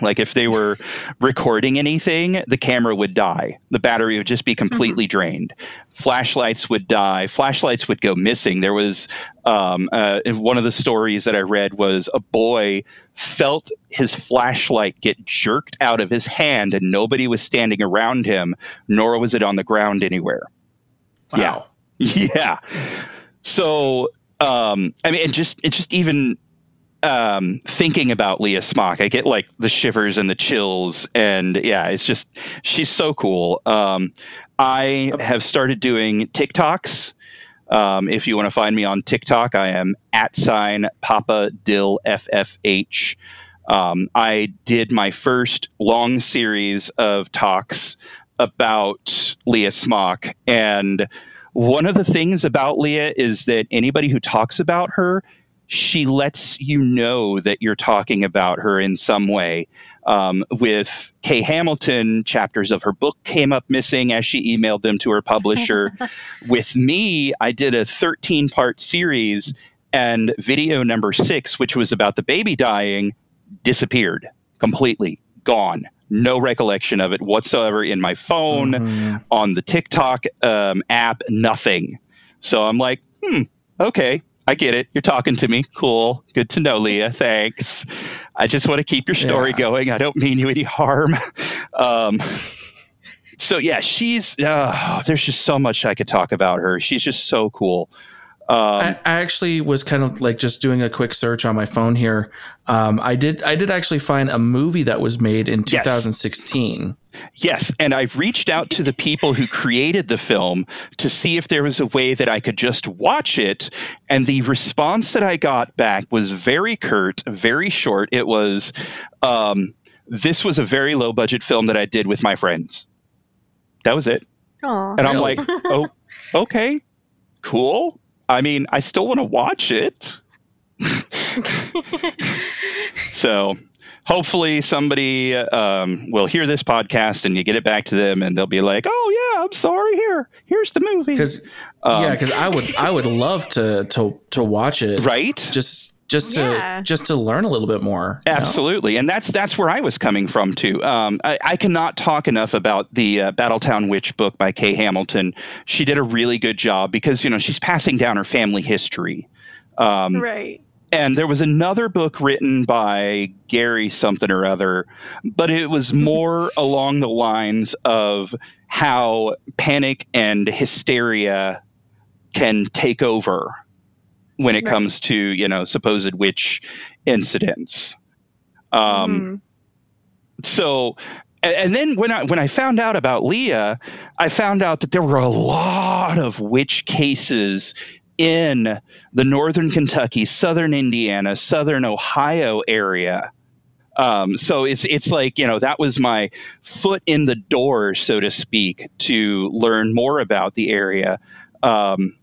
Like if they were recording anything, the camera would die. The battery would just be completely mm-hmm. drained. Flashlights would die. Flashlights would go missing. There was um, uh, one of the stories that I read was a boy felt his flashlight get jerked out of his hand, and nobody was standing around him, nor was it on the ground anywhere. Wow. Yeah. Yeah. So, um, I mean, it just, it just even... Um, thinking about Leah Smock, I get like the shivers and the chills, and yeah, it's just, she's so cool. Um, I have started doing TikToks. Um, if you want to find me on TikTok, I am at sign Papa Dill F F H. Um, I did my first long series of talks about Leah Smock, and one of the things about Leah is that anybody who talks about her, she lets you know that you're talking about her in some way. Um, with Kay Hamilton, chapters of her book came up missing as she emailed them to her publisher. With me, I did a thirteen-part series, and video number six, which was about the baby dying, disappeared completely, gone. No recollection of it whatsoever in my phone, mm-hmm. on the TikTok um, app, nothing. So I'm like, hmm, okay, I get it. You're talking to me. Cool. Good to know, Leah. Thanks. I just want to keep your story yeah. going. I don't mean you any harm. um, so, yeah, she's uh, there's just so much I could talk about her. She's just so cool. Um, I, I actually was kind of like just doing a quick search on my phone here. Um, I did I did actually find a movie that was made in two thousand sixteen. Yes, yes. And I've reached out to the people who created the film to see if there was a way that I could just watch it. And the response that I got back was very curt, very short. It was, um, this was a very low budget film that I did with my friends. That was it. Aww. And I'm really? like, oh, okay, cool. I mean, I still want to watch it. So hopefully somebody um, will hear this podcast and you get it back to them and they'll be like, oh, yeah, I'm sorry. Here, here's the movie. Cause, um, yeah, because I would I would love to to to watch it. Right. Just just yeah. to just to learn a little bit more. Absolutely. You know? And that's that's where I was coming from, too. Um, I, I cannot talk enough about the uh, Battletown Witch book by Kay Hamilton. She did a really good job because, you know, she's passing down her family history. Um, right. And there was another book written by Gary something or other, but it was more along the lines of how panic and hysteria can take over when it right. comes to, you know, supposed witch incidents. Um, mm-hmm. So, and, and then when I, when I found out about Leah, I found out that there were a lot of witch cases in the northern Kentucky, southern Indiana, southern Ohio area. Um, so it's it's like, you know, that was my foot in the door, so to speak, to learn more about the area. Um,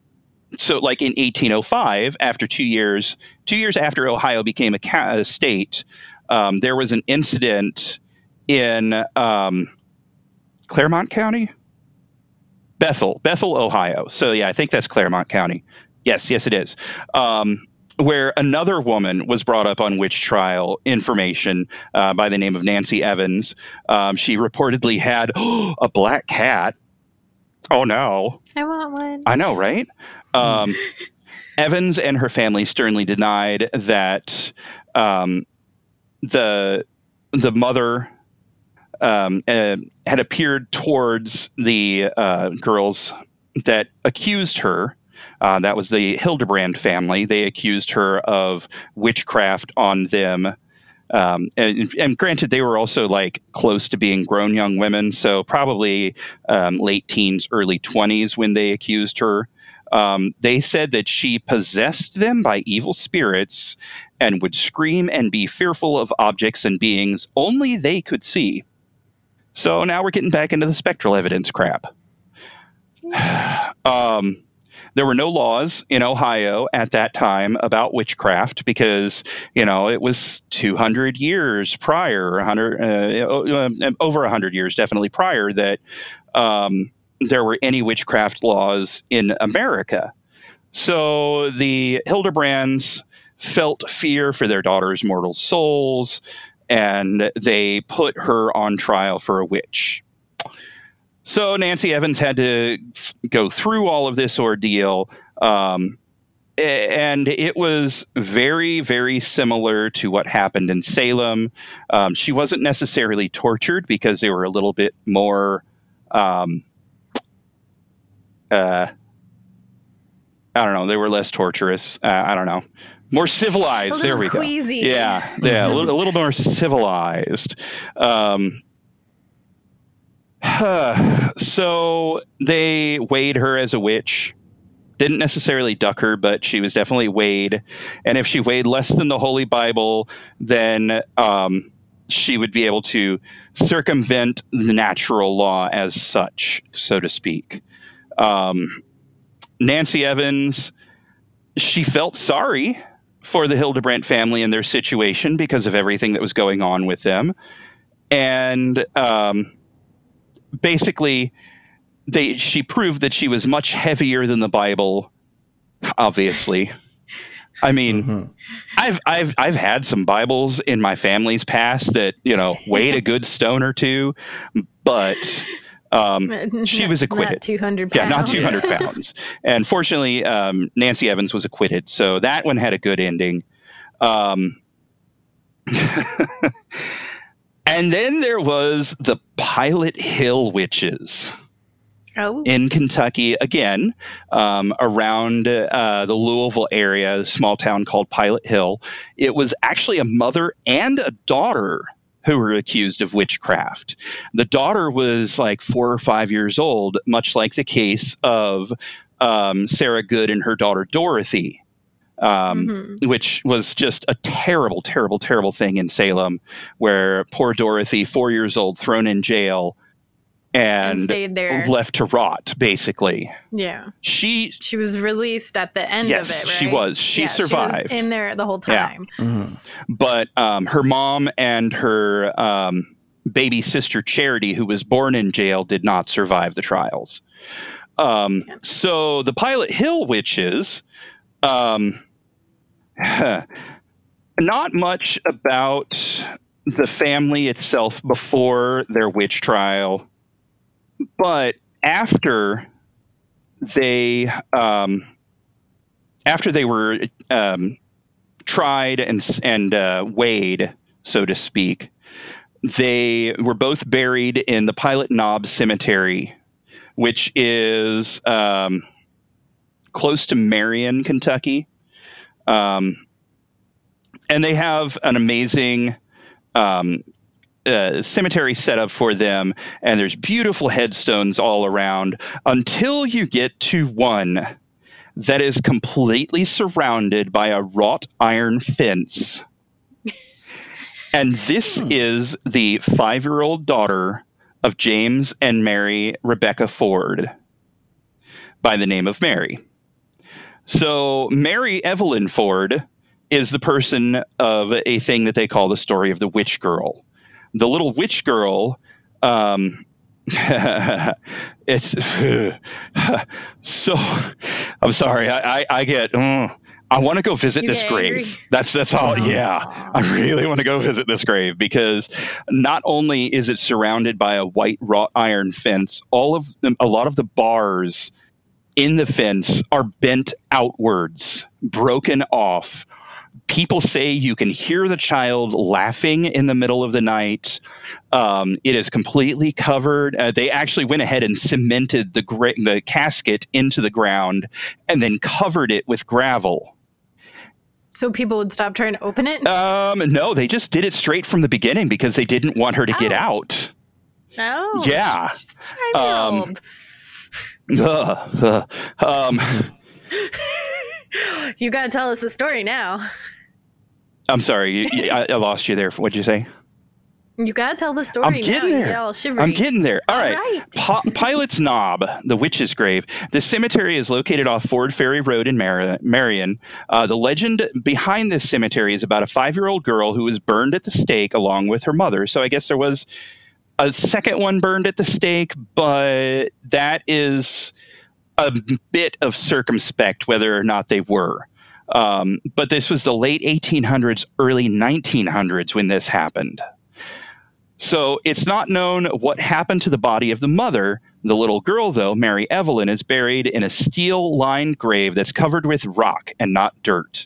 so like in eighteen oh five, after two years, two years after Ohio became a, ca- a state, um, there was an incident in um, Clermont County. Bethel, Bethel, Ohio. So, yeah, I think that's Clermont County. Yes, yes, it is. Um, where another woman was brought up on witch trial information uh, by the name of Nancy Evans. Um, she reportedly had oh, a black cat. Oh, no. I want one. I know, right? Um, Evans and her family sternly denied that um, the the mother... Um, uh, had appeared towards the uh, girls that accused her. Uh, that was the Hildebrand family. They accused her of witchcraft on them. Um, and, and granted, they were also like close to being grown young women, so probably um, late teens, early twenties when they accused her. Um, they said that she possessed them by evil spirits and would scream and be fearful of objects and beings only they could see. So now we're getting back into the spectral evidence crap. um, there were no laws in Ohio at that time about witchcraft because, you know, it was two hundred years prior, one hundred, uh, over one hundred years definitely prior that um, there were any witchcraft laws in America. So the Hildebrands felt fear for their daughters' mortal souls, and they put her on trial for a witch. So Nancy Evans had to f- go through all of this ordeal. Um, and it was very, very similar to what happened in Salem. Um, she wasn't necessarily tortured because they were a little bit more, um, uh, I don't know, they were less torturous. Uh, I don't know. More civilized. There we queasy. Go. Yeah, yeah, a little, a little more civilized. Um, huh. So they weighed her as a witch. Didn't necessarily duck her, but she was definitely weighed. And if she weighed less than the Holy Bible, then um, she would be able to circumvent the natural law as such, so to speak. Um, Nancy Evans, she felt sorry for the Hildebrand family and their situation because of everything that was going on with them. And um, basically, they she proved that she was much heavier than the Bible, obviously. I mean, mm-hmm. I've I've I've had some Bibles in my family's past that, you know, weighed a good stone or two, but um, she was acquitted. Not two hundred pounds. Yeah, not two hundred pounds. And fortunately, um, Nancy Evans was acquitted. So that one had a good ending. Um, and then there was the Pilot Hill Witches. Oh. In Kentucky, again, um, around uh, the Louisville area, a small town called Pilot Hill. It was actually a mother and a daughter who were accused of witchcraft. The daughter was like four or five years old, much like the case of um, Sarah Good and her daughter Dorothy, um, mm-hmm. which was just a terrible, terrible, terrible thing in Salem, where poor Dorothy, four years old, thrown in jail, And, and stayed there. Left to rot, basically. Yeah. She she was released at the end yes, of it, right? She was. She yeah, survived. She was in there the whole time. Yeah. Mm-hmm. But um, her mom and her um, baby sister, Charity, who was born in jail, did not survive the trials. Um, yeah. So the Pilot Hill Witches, um, not much about the family itself before their witch trial. But after they um, after they were um, tried and and uh, weighed, so to speak, they were both buried in the Pilot Knob Cemetery, which is um, close to Marion, Kentucky. Um, and they have an amazing um Uh, cemetery set up for them, and there's beautiful headstones all around until you get to one that is completely surrounded by a wrought iron fence. And this is the five-year-old daughter of James and Mary Rebecca Ford, by the name of Mary. So Mary Evelyn Ford is the person of a thing that they call the story of the witch girl. The little witch girl, um, it's so, I'm sorry. I, I, I get, mm, I want to go visit you this grave. Angry? That's, that's all. Aww. Yeah. I really want to go visit this grave because not only is it surrounded by a white wrought iron fence, all of them, a lot of the bars in the fence are bent outwards, broken off. People say you can hear the child laughing in the middle of the night. Um, it is completely covered. Uh, they actually went ahead and cemented the gra- the casket into the ground and then covered it with gravel. So people would stop trying to open it? Um, no, they just did it straight from the beginning because they didn't want her to oh. get out. Oh. Yeah. Um, uh, uh, um, you got to tell us the story now. I'm sorry. You, you, I, I lost you there. What'd you say? You got to tell the story I'm now. Getting there. All I'm getting there. All right. All right. P- Pilot's Knob, the witch's grave. The cemetery is located off Ford Ferry Road in Mar- Marion. Uh, the legend behind this cemetery is about a five-year-old girl who was burned at the stake along with her mother. So I guess there was a second one burned at the stake, but that is a bit of circumspect whether or not they were. Um, but this was the late eighteen hundreds, early nineteen hundreds when this happened. So it's not known what happened to the body of the mother. The little girl, though, Mary Evelyn, is buried in a steel-lined grave that's covered with rock and not dirt.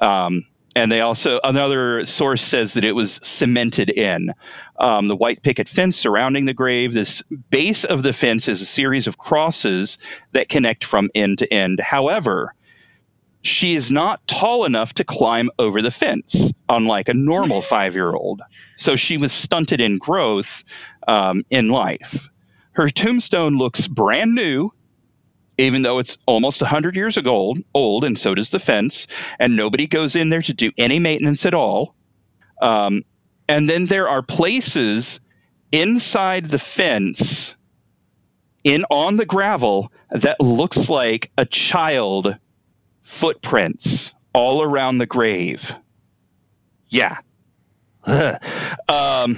Um, and they also, another source says that it was cemented in. Um, the white picket fence surrounding the grave. This base of the fence is a series of crosses that connect from end to end. However, she is not tall enough to climb over the fence, unlike a normal five-year-old. So she was stunted in growth um, in life. Her tombstone looks brand new, even though it's almost one hundred years ago old, and so does the fence, and nobody goes in there to do any maintenance at all. Um, and then there are places inside the fence, in on the gravel, that looks like a child footprints all around the grave. Yeah. Um,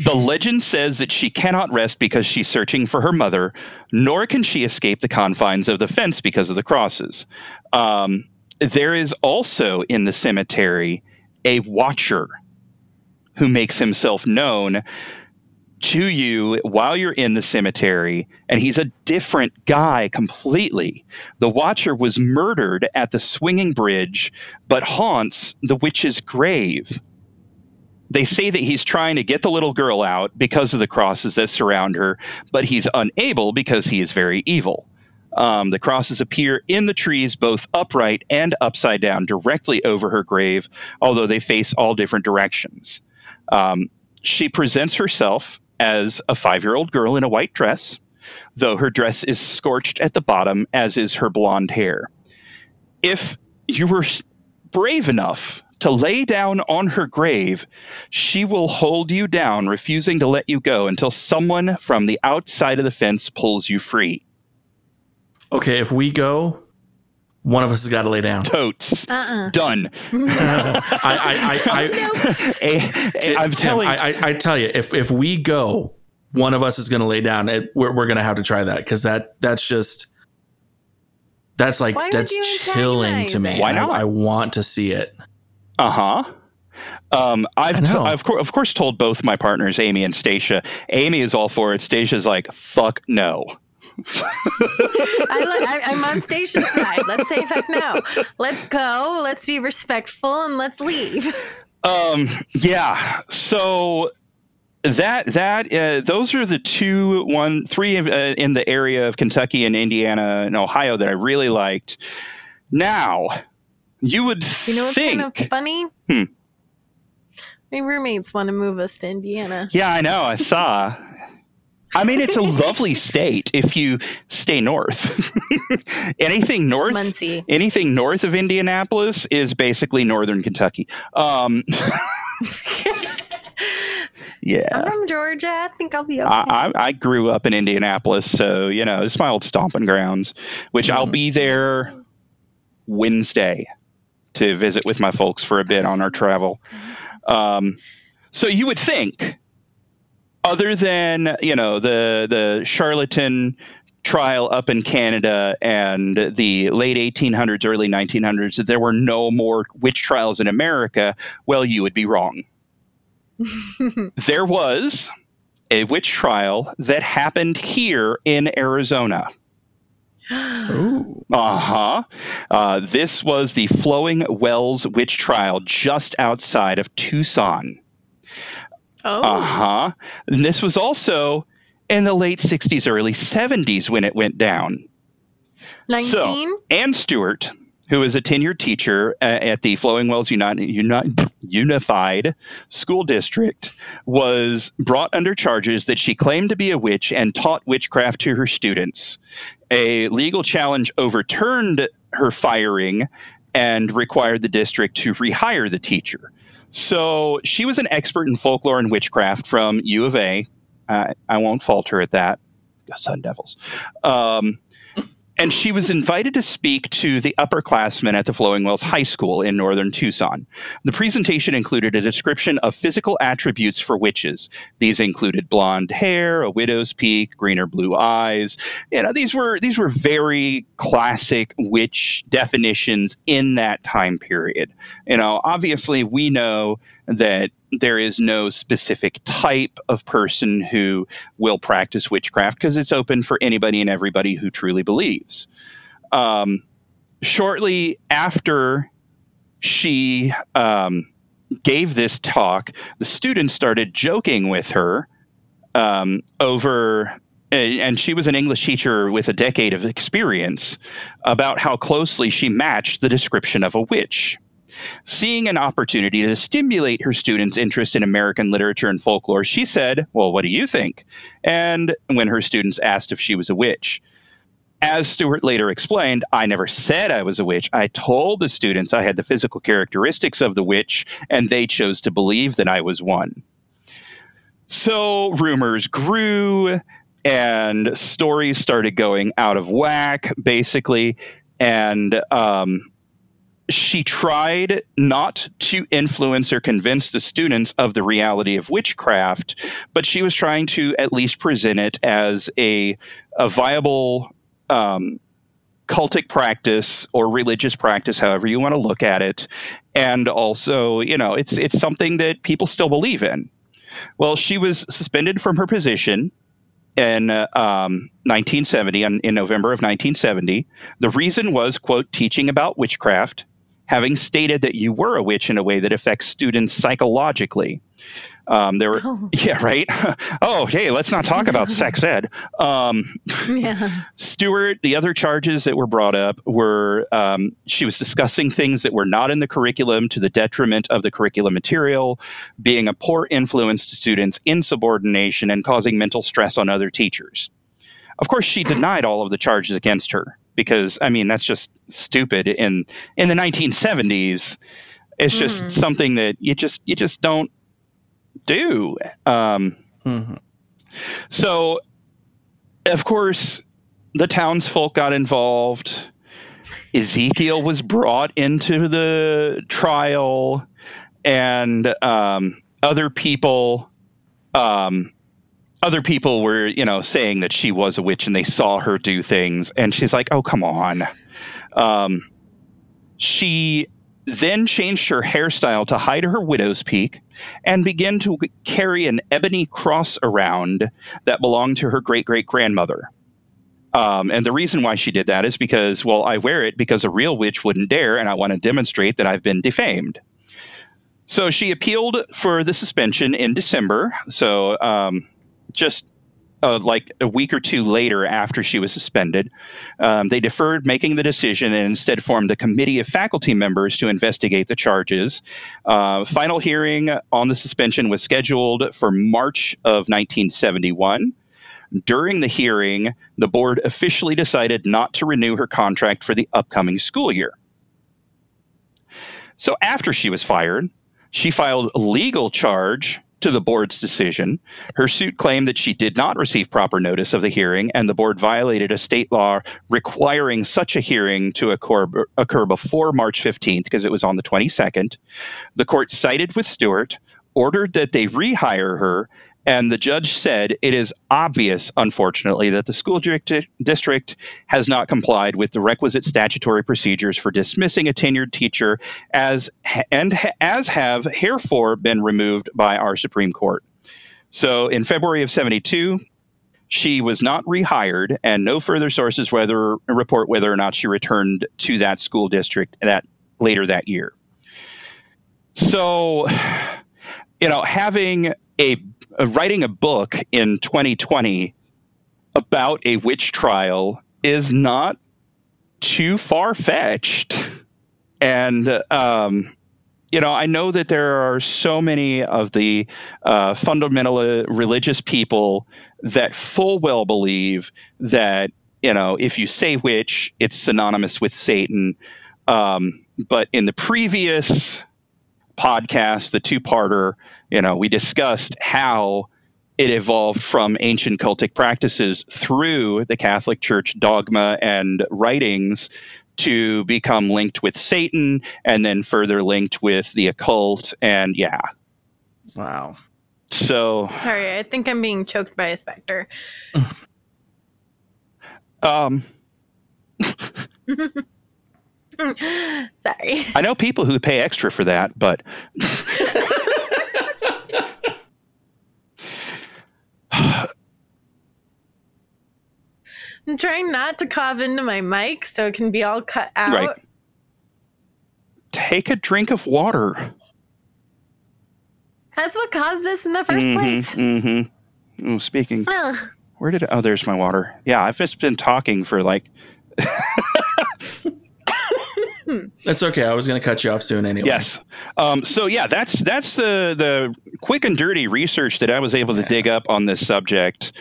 The legend says that she cannot rest because she's searching for her mother, nor can she escape the confines of the fence because of the crosses. Um, there is also in the cemetery a watcher who makes himself known to you while you're in the cemetery, and he's a different guy completely. The watcher was murdered at the swinging bridge, but haunts the witch's grave. They say that he's trying to get the little girl out because of the crosses that surround her, but he's unable because he is very evil. Um, the crosses appear in the trees, both upright and upside down, directly over her grave, although they face all different directions. Um, she presents herself as a five-year-old girl in a white dress, though her dress is scorched at the bottom, as is her blonde hair. If you were brave enough to lay down on her grave, she will hold you down, refusing to let you go until someone from the outside of the fence pulls you free. Okay, if we go, one of us has got to lay down. Totes. Uh-uh. Done. I, I, I, I, I, I'm telling you. I, I, I tell you, if if we go, one of us is going to lay down. It, we're we're going to have to try that, because that that's just, that's like, Why that's chilling to me. Why not? I, I want to see it. Uh-huh. Um, I've, t- I've co- of course told both my partners, Amy and Stacia. Amy is all for it. Stacia's like, fuck no. I look, I, I'm on Stacia's side. Let's say fuck no. Let's go. Let's be respectful and let's leave. Um, yeah. So that, that, uh, those are the two, one, three uh, in the area of Kentucky and Indiana and Ohio that I really liked. Now, You would think. You know what's think, kind of funny? Hmm. My roommates want to move us to Indiana. Yeah, I know. I saw. I mean, it's a lovely state if you stay north. anything north, Muncie. Anything north of Indianapolis is basically northern Kentucky. Um, yeah. I'm from Georgia. I think I'll be okay. I, I, I grew up in Indianapolis, so, you know, it's my old stomping grounds, which mm. I'll be there Wednesday to visit with my folks for a bit on our travel. Um, so you would think, other than, you know, the the charlatan trial up in Canada and the late eighteen hundreds, early nineteen hundreds, that there were no more witch trials in America. Well, you would be wrong. There was a witch trial that happened here in Arizona. Ooh. Uh-huh. Uh, this was the Flowing Wells Witch Trial just outside of Tucson. Oh. Uh-huh. And this was also in the late sixties, early seventies when it went down. nineteen So, Ann Stewart, who is a tenured teacher at the Flowing Wells United, United, Unified School District, was brought under charges that she claimed to be a witch and taught witchcraft to her students. A legal challenge overturned her firing and required the district to rehire the teacher. So she was an expert in folklore and witchcraft from U of A. Uh, I won't fault her at that. Go Sun Devils. Um, And she was invited to speak to the upperclassmen at the Flowing Wells High School in northern Tucson. The presentation included a description of physical attributes for witches. These included blonde hair, a widow's peak, green or blue eyes. You know, these were these were very classic witch definitions in that time period. You know, obviously we know that there is no specific type of person who will practice witchcraft because it's open for anybody and everybody who truly believes. Um, shortly after she um, gave this talk, the students started joking with her um, over... And she was an English teacher with a decade of experience about how closely she matched the description of a witch. Seeing an opportunity to stimulate her students' interest in American literature and folklore, she said, well, what do you think? And when her students asked if she was a witch, as Stewart later explained, I never said I was a witch. I told the students I had the physical characteristics of the witch, and they chose to believe that I was one. So rumors grew, and stories started going out of whack, basically, and um she tried not to influence or convince the students of the reality of witchcraft, but she was trying to at least present it as a, a viable um, cultic practice or religious practice, however you want to look at it. And also, you know, it's it's something that people still believe in. Well, she was suspended from her position in uh, um, nineteen seventy, in, in November of nineteen seventy. The reason was, quote, teaching about witchcraft, having stated that you were a witch in a way that affects students psychologically. Um, there were, oh. yeah, right. oh, hey, let's not talk about sex ed. Um, yeah. Stewart, the other charges that were brought up were um, she was discussing things that were not in the curriculum to the detriment of the curriculum material, being a poor influence to students, insubordination, and causing mental stress on other teachers. Of course, she denied all of the charges against her because, I mean, that's just stupid. In in the nineteen seventies, it's mm. just something that you just you just don't do. Um, mm-hmm. So, of course, the townsfolk got involved. Ezekiel was brought into the trial, and um, other people. Um, Other people were, you know, saying that she was a witch and they saw her do things. And she's like, oh, come on. Um, she then changed her hairstyle to hide her widow's peak and began to carry an ebony cross around that belonged to her great-great-grandmother. Um, and the reason why she did that is because, well, I wear it because a real witch wouldn't dare, and I want to demonstrate that I've been defamed. So she appealed for the suspension in December. So... Um, Just uh, like a week or two later after she was suspended, um, they deferred making the decision and instead formed a committee of faculty members to investigate the charges. Uh, final hearing on the suspension was scheduled for March of nineteen seventy-one. During the hearing, the board officially decided not to renew her contract for the upcoming school year. So after she was fired, she filed a legal charge to the board's decision. Her suit claimed that she did not receive proper notice of the hearing, and the board violated a state law requiring such a hearing to occur, occur before March fifteenth, because it was on the twenty-second. The court sided with Stewart, ordered that they rehire her, and the judge said, it is obvious, unfortunately, that the school district has not complied with the requisite statutory procedures for dismissing a tenured teacher, as and as have herefore been removed by our Supreme Court. So in February of seventy-two, she was not rehired, and no further sources whether report whether or not she returned to that school district that later that year. So, you know, having a Uh, writing a book in twenty twenty about a witch trial is not too far-fetched. And, um, you know, I know that there are so many of the uh, fundamental uh, religious people that full well believe that, you know, if you say witch, it's synonymous with Satan. Um, but in the previous podcast, the two-parter, you know, we discussed how it evolved from ancient cultic practices through the Catholic Church dogma and writings to become linked with Satan and then further linked with the occult. And yeah. Wow. So sorry, I think I'm being choked by a specter. um Sorry. I know people who pay extra for that, but I'm trying not to cough into my mic so it can be all cut out. Right. Take a drink of water. That's what caused this in the first mm-hmm, place. Mm-hmm. Oh, speaking. Ugh. Where did it, oh, there's my water. Yeah, I've just been talking for like. That's okay. I was going to cut you off soon anyway. Yes. Um, so yeah, that's that's the the quick and dirty research that I was able to yeah. dig up on this subject.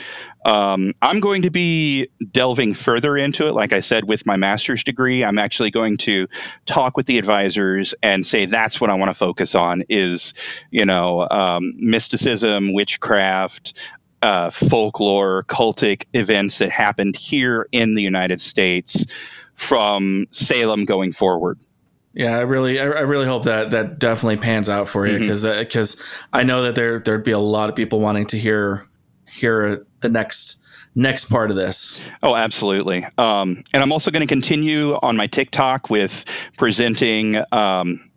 Um, I'm going to be delving further into it. Like I said, with my master's degree, I'm actually going to talk with the advisors and say that's what I want to focus on is, you know, um, mysticism, witchcraft, uh, folklore, cultic events that happened here in the United States from Salem going forward. Yeah, I really, I really hope that that definitely pans out for you, because mm-hmm. because I know that there there'd be a lot of people wanting to hear hear the next next part of this. Oh, absolutely. Um, and I'm also going to continue on my TikTok with presenting um,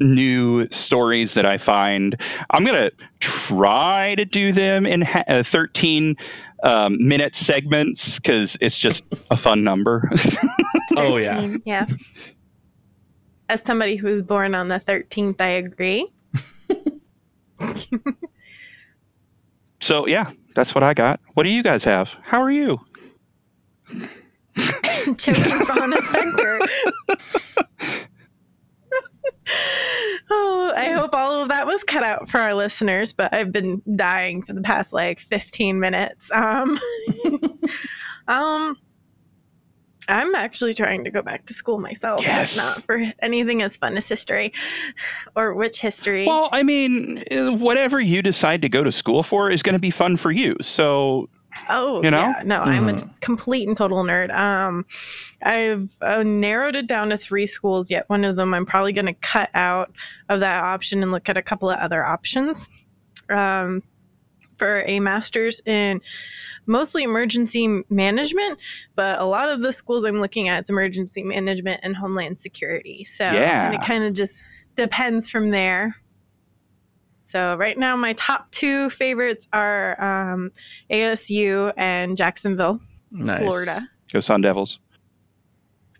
new stories that I find. I'm going to try to do them in ha- thirteen um, minute segments because it's just a fun number. Oh yeah, yeah. As somebody who was born on the thirteenth, I agree. So, yeah, that's what I got. What do you guys have? How are you? Choking from a specter. Oh, I hope all of that was cut out for our listeners, but I've been dying for the past, like, fifteen minutes. Um, um. I'm actually trying to go back to school myself, yes. But not for anything as fun as history or witch history. Well, I mean, whatever you decide to go to school for is going to be fun for you. So, oh, you know? Yeah. No, mm-hmm. I'm a complete and total nerd. Um, I've uh, narrowed it down to three schools, yet one of them I'm probably going to cut out of that option and look at a couple of other options. Um, for a master's in mostly emergency management, but a lot of the schools I'm looking at, it's emergency management and homeland security. So yeah. And it kind of just depends from there. So right now my top two favorites are um, A S U and Jacksonville, nice. Florida. Go Sun Devils.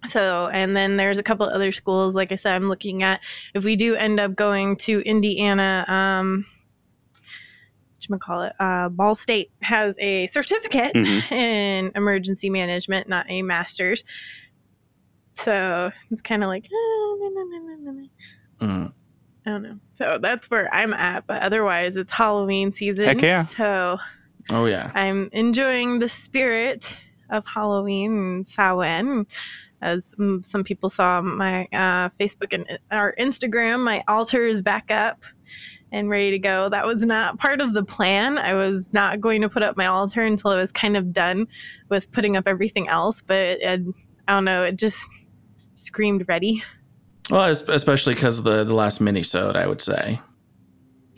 So, and then there's a couple other schools, like I said, I'm looking at. If we do end up going to Indiana, um, I'm gonna call it uh, Ball State has a certificate mm-hmm. in emergency management, not a master's. So it's kind of like, oh, no, no, no, no, no. Mm. I don't know. So that's where I'm at. But otherwise, it's Halloween season. Heck yeah. So oh yeah, I'm enjoying the spirit of Halloween and Samhain. As some people saw my uh, Facebook and our Instagram, my altar is back up and ready to go. That was not part of the plan. I was not going to put up my altar until I was kind of done with putting up everything else. But it, I don't know. It just screamed ready. Well, especially because of the, the last mini-sode, I would say.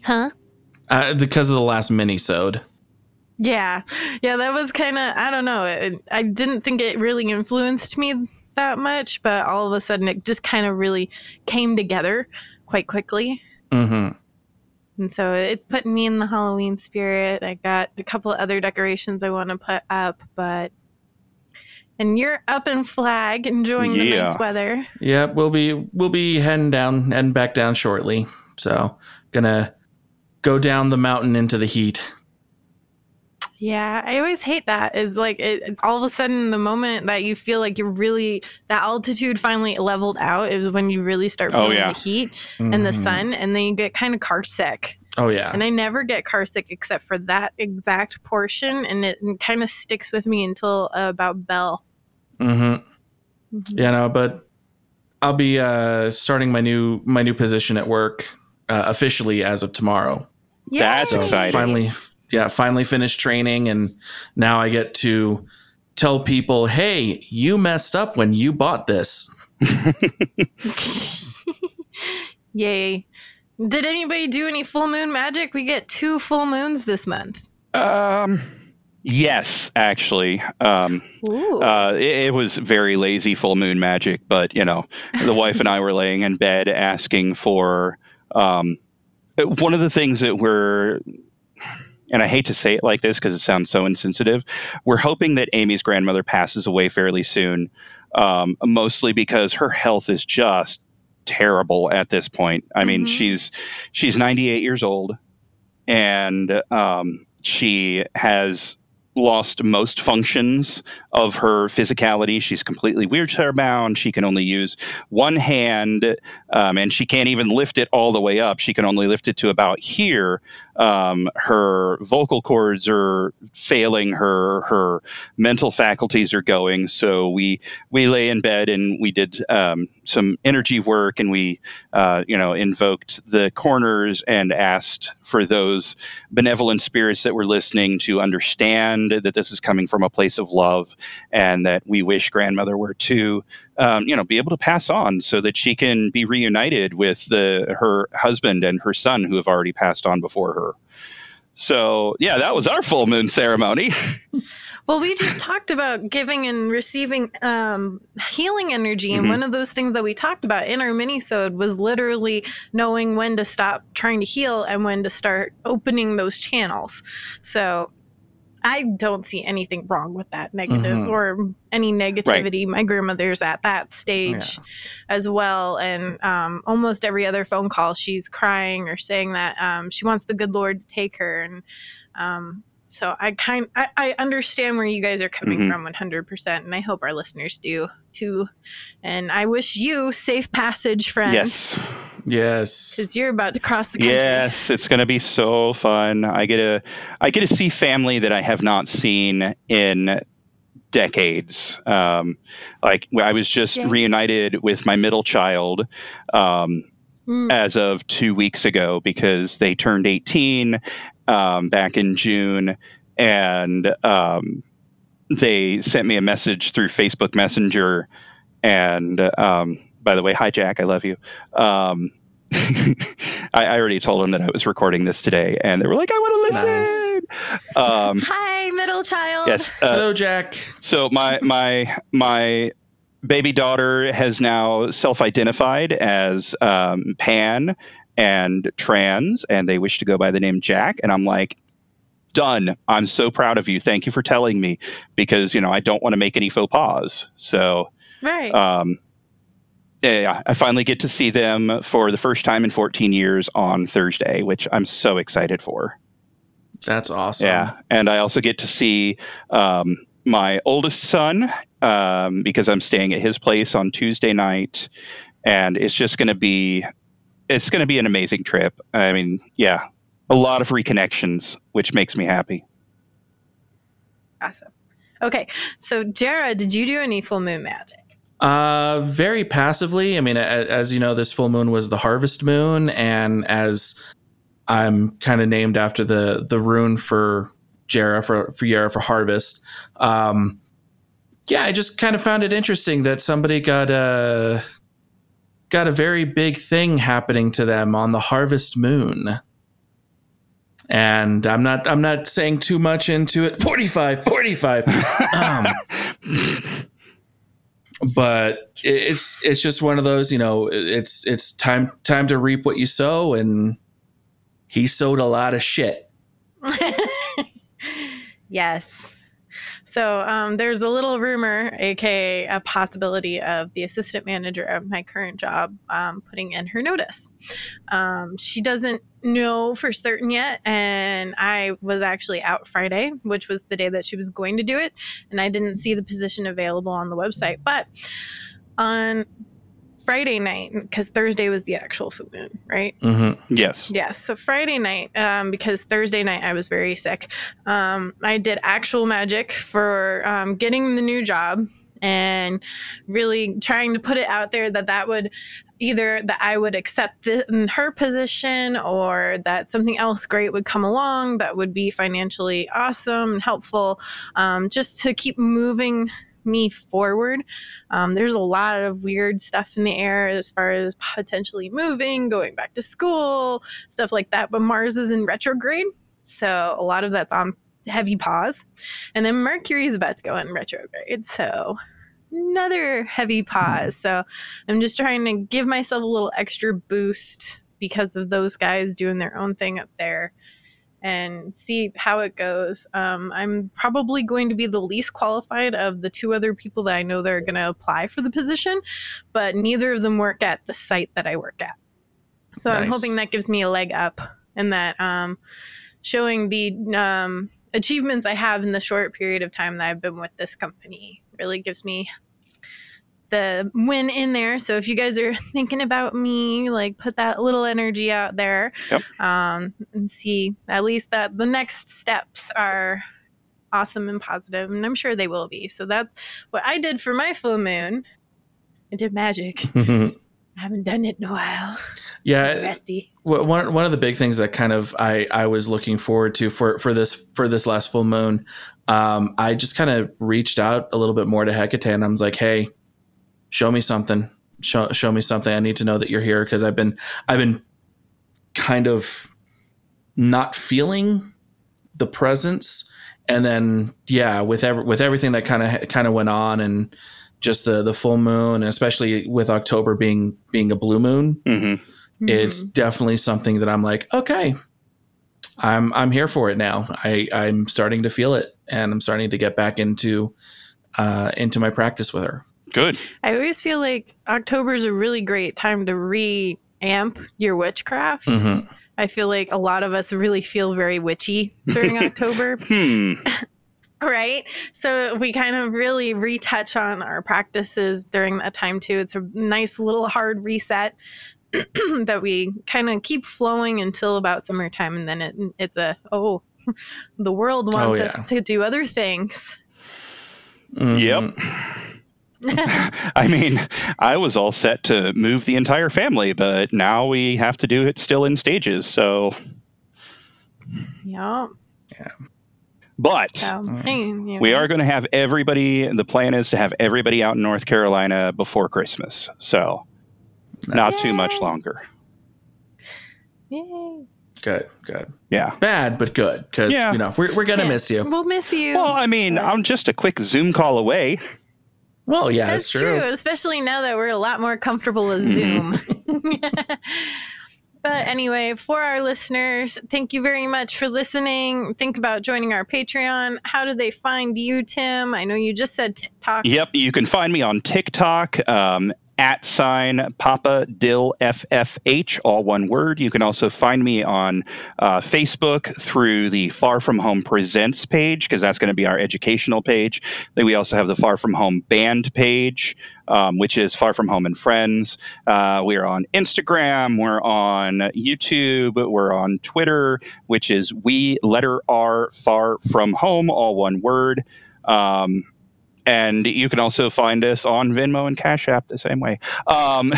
Huh? Uh, because of the last mini-sode. Yeah. Yeah, that was kind of, I don't know. It, I didn't think it really influenced me that much. But all of a sudden, it just kind of really came together quite quickly. Mm-hmm. And so it's putting me in the Halloween spirit. I got a couple of other decorations I want to put up, but and you're up in Flag, enjoying yeah. the nice weather. Yeah, we'll be we'll be heading down and back down shortly. So gonna go down the mountain into the heat. Yeah, I always hate that. It's like it, all of a sudden the moment that you feel like you're really, that altitude finally leveled out is when you really start feeling oh, yeah. the heat mm-hmm. and the sun, and then you get kind of car sick. Oh, yeah. And I never get car sick except for that exact portion, and it kind of sticks with me until uh, about Bell. Mm-hmm. Mm-hmm. Yeah, no, but I'll be uh, starting my new my new position at work uh, officially as of tomorrow. Yay! That's so exciting. Finally... Yeah, finally finished training, and now I get to tell people, hey, you messed up when you bought this. Yay. Did anybody do any full moon magic? We get two full moons this month. Um, yes, actually. Um, uh, it, it was very lazy full moon magic, but, you know, the wife and I were laying in bed asking for um, one of the things that we're... And I hate to say it like this because it sounds so insensitive. We're hoping that Amy's grandmother passes away fairly soon, um, mostly because her health is just terrible at this point. I mean, mm-hmm. she's she's ninety-eight years old, and um, she has lost most functions of her physicality. She's completely wheelchair bound. She can only use one hand, um, and she can't even lift it all the way up. She can only lift it to about here. Um, her vocal cords are failing her. Her mental faculties are going. So we we lay in bed and we did um, some energy work, and we uh, you know invoked the corners and asked for those benevolent spirits that were listening to understand that this is coming from a place of love, and that we wish grandmother were to um, you know be able to pass on so that she can be reunited with the her husband and her son who have already passed on before her. So, yeah, that was our full moon ceremony. Well, we just talked about giving and receiving um, healing energy. And mm-hmm. one of those things that we talked about in our mini-sode was literally knowing when to stop trying to heal and when to start opening those channels. So I don't see anything wrong with that negative mm-hmm. or any negativity. Right. My grandmother's at that stage yeah. as well. And um, almost every other phone call, she's crying or saying that um, she wants the good Lord to take her. And um, so I kind I, I understand where you guys are coming mm-hmm. from one hundred percent. And I hope our listeners do, too. And I wish you safe passage, friend. Yes. Yes. Because you're about to cross the country. Yes, it's going to be so fun. I get to, I get to see family that I have not seen in decades. Um, like I was just yeah. reunited with my middle child um, mm. as of two weeks ago because they turned eighteen um, back in June. And um, they sent me a message through Facebook Messenger. And um, by the way, hi, Jack, I love you. Um, I, I already told them that I was recording this today, and they were like, I want to listen. Nice. Um, hi, middle child. Yes. Uh, hello, Jack. So my my my baby daughter has now self-identified as um, pan and trans, and they wish to go by the name Jack. And I'm like, done. I'm so proud of you. Thank you for telling me, because, you know, I don't want to make any faux pas. So, right. Um, yeah, I finally get to see them for the first time in fourteen years on Thursday, which I'm so excited for. That's awesome. Yeah. And I also get to see um, my oldest son um, because I'm staying at his place on Tuesday night. And it's just going to be it's going to be an amazing trip. I mean, yeah, a lot of reconnections, which makes me happy. Awesome. OK, so, Jarrah, did you do any full moon magic? Uh, very passively. I mean, as, as you know, this full moon was the harvest moon, and as I'm kind of named after the the rune for Jarrah for for Jarrah for harvest. Um, yeah, I just kind of found it interesting that somebody got a got a very big thing happening to them on the harvest moon. And I'm not I'm not saying too much into it. forty-five, forty-five Um, but it's it's just one of those, you know, it's it's time time to reap what you sow, and he sowed a lot of shit. Yes. So um, there's a little rumor, aka a possibility of the assistant manager of my current job um, putting in her notice. Um, she doesn't know for certain yet, and I was actually out Friday, which was the day that she was going to do it, and I didn't see the position available on the website. But on Friday night, because Thursday was the actual full moon, right? Mm-hmm. Yes. Yes. So Friday night, um, because Thursday night I was very sick, um, I did actual magic for um, getting the new job and really trying to put it out there that that would either that I would accept this, her position, or that something else great would come along that would be financially awesome and helpful, um, just to keep moving me forward. Um, there's a lot of weird stuff in the air as far as potentially moving, going back to school, stuff like that. But Mars is in retrograde, so a lot of that's on heavy pause. And then Mercury is about to go in retrograde, so another heavy pause. So I'm just trying to give myself a little extra boost because of those guys doing their own thing up there, and see how it goes. Um, I'm probably going to be the least qualified of the two other people that I know that are going to apply for the position, but neither of them work at the site that I work at. So nice. I'm hoping that gives me a leg up, and that um, showing the um, achievements I have in the short period of time that I've been with this company really gives me the win in there. So if you guys are thinking about me, like, put that little energy out there. Yep. Um, and see at least that the next steps are awesome and positive, and I'm sure they will be. So that's what I did for my full moon. I did magic. I haven't done it in a while. Yeah. Rusty. One one of the big things that kind of I, I was looking forward to for, for this for this last full moon, um, I just kind of reached out a little bit more to Hecate, and I was like, hey, show me something. Show, show me something. I need to know that you're here, because I've been I've been kind of not feeling the presence. And then, yeah, with every, with everything that kind of kind of went on, and just the, the full moon, and especially with October being being a blue moon, mm-hmm. it's mm-hmm. definitely something that I'm like, okay, I'm I'm here for it now. I, I'm starting to feel it, and I'm starting to get back into uh, into my practice with her. Good. I always feel like October is a really great time to re-amp your witchcraft. Mm-hmm. I feel like a lot of us really feel very witchy during October. Hmm. Right? So we kind of really retouch on our practices during that time, too. It's a nice little hard reset that we kind of keep flowing until about summertime. And then it, it's a, oh, the world wants oh, yeah. us to do other things. Mm-hmm. Yep. I mean, I was all set to move the entire family, but now we have to do it still in stages. So, yeah, yeah. But so, mm. we are going to have everybody. The plan is to have everybody out in North Carolina before Christmas. So, not Yay. too much longer. Yay. Good, good. Yeah. Bad, but good, because yeah. you know we're we're gonna yeah. miss you. We'll miss you. Well, I mean, yeah. I'm just a quick Zoom call away. Well, yeah, that's, that's true. true. Especially now that we're a lot more comfortable with Zoom. Mm-hmm. But anyway, for our listeners, thank you very much for listening. Think about joining our Patreon. How do they find you, Tim? I know you just said TikTok. Yep, you can find me on TikTok, um, at sign Papa Dill F F H, all one word. You can also find me on uh, Facebook through the Far From Home Presents page, because that's going to be our educational page. Then we also have the Far From Home Band page, um, which is Far From Home and Friends. Uh, we are on Instagram. We're on YouTube. We're on Twitter, which is we letter R Far From Home, all one word. Um, And you can also find us on Venmo and Cash App the same way. Um,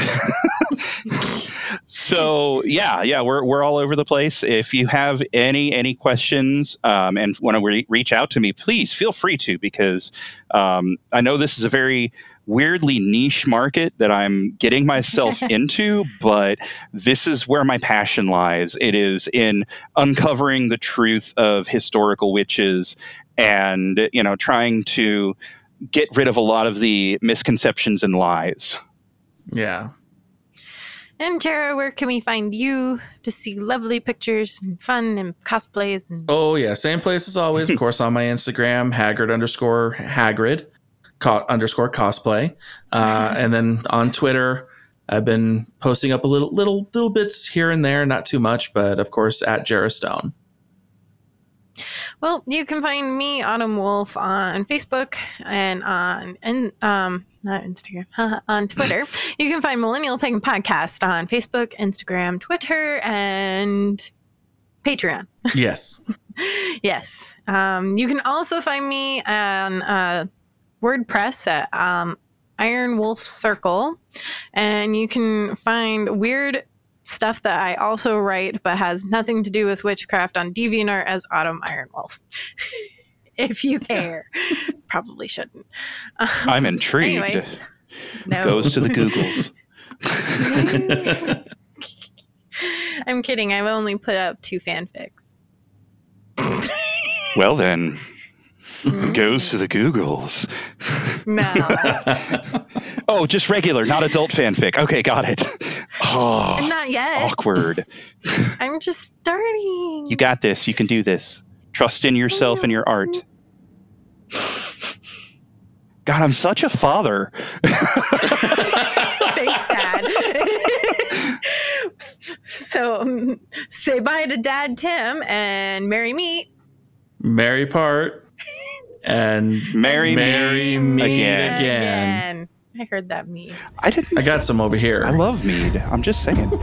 so, yeah, yeah, we're we're all over the place. If you have any any questions um, and want to re- reach out to me, please feel free to, because um, I know this is a very weirdly niche market that I'm getting myself into, but this is where my passion lies. It is in uncovering the truth of historical witches and, you know, trying to get rid of a lot of the misconceptions and lies. Yeah. And Jarrah, where can we find you to see lovely pictures and fun and cosplays? And- oh, yeah. Same place as always. Of course, on my Instagram, Haggard underscore Hagrid co- underscore cosplay. Uh, and then on Twitter, I've been posting up a little, little, little bits here and there. Not too much, but of course, at Jarrah Stone. Well, you can find me, Autumn Wolf, on Facebook and on and um not Instagram on Twitter. You can find Millennial Pagan Podcast on Facebook, Instagram, Twitter, and Patreon. Yes, yes. Um, you can also find me on uh, WordPress at um, Iron Wolf Circle, and you can find weird stuff that I also write but has nothing to do with witchcraft on DeviantArt as Autumn Ironwolf. If you care. Yeah. Probably shouldn't. Um, I'm intrigued. Anyways, no. Goes to the Googles. I'm kidding. I've only put up two fanfics. Well then, goes to the Googles. No. Oh, just regular, not adult fanfic. Okay, got it. Oh, not yet. Awkward. I'm just starting. You got this. You can do this. Trust in yourself and your art. God, I'm such a father. Thanks, Dad. So um, say bye to Dad Tim and marry me. Marry part. And marry, marry me, me again. again. I heard that mead. I didn't. I got some over here. I love mead. I'm just saying.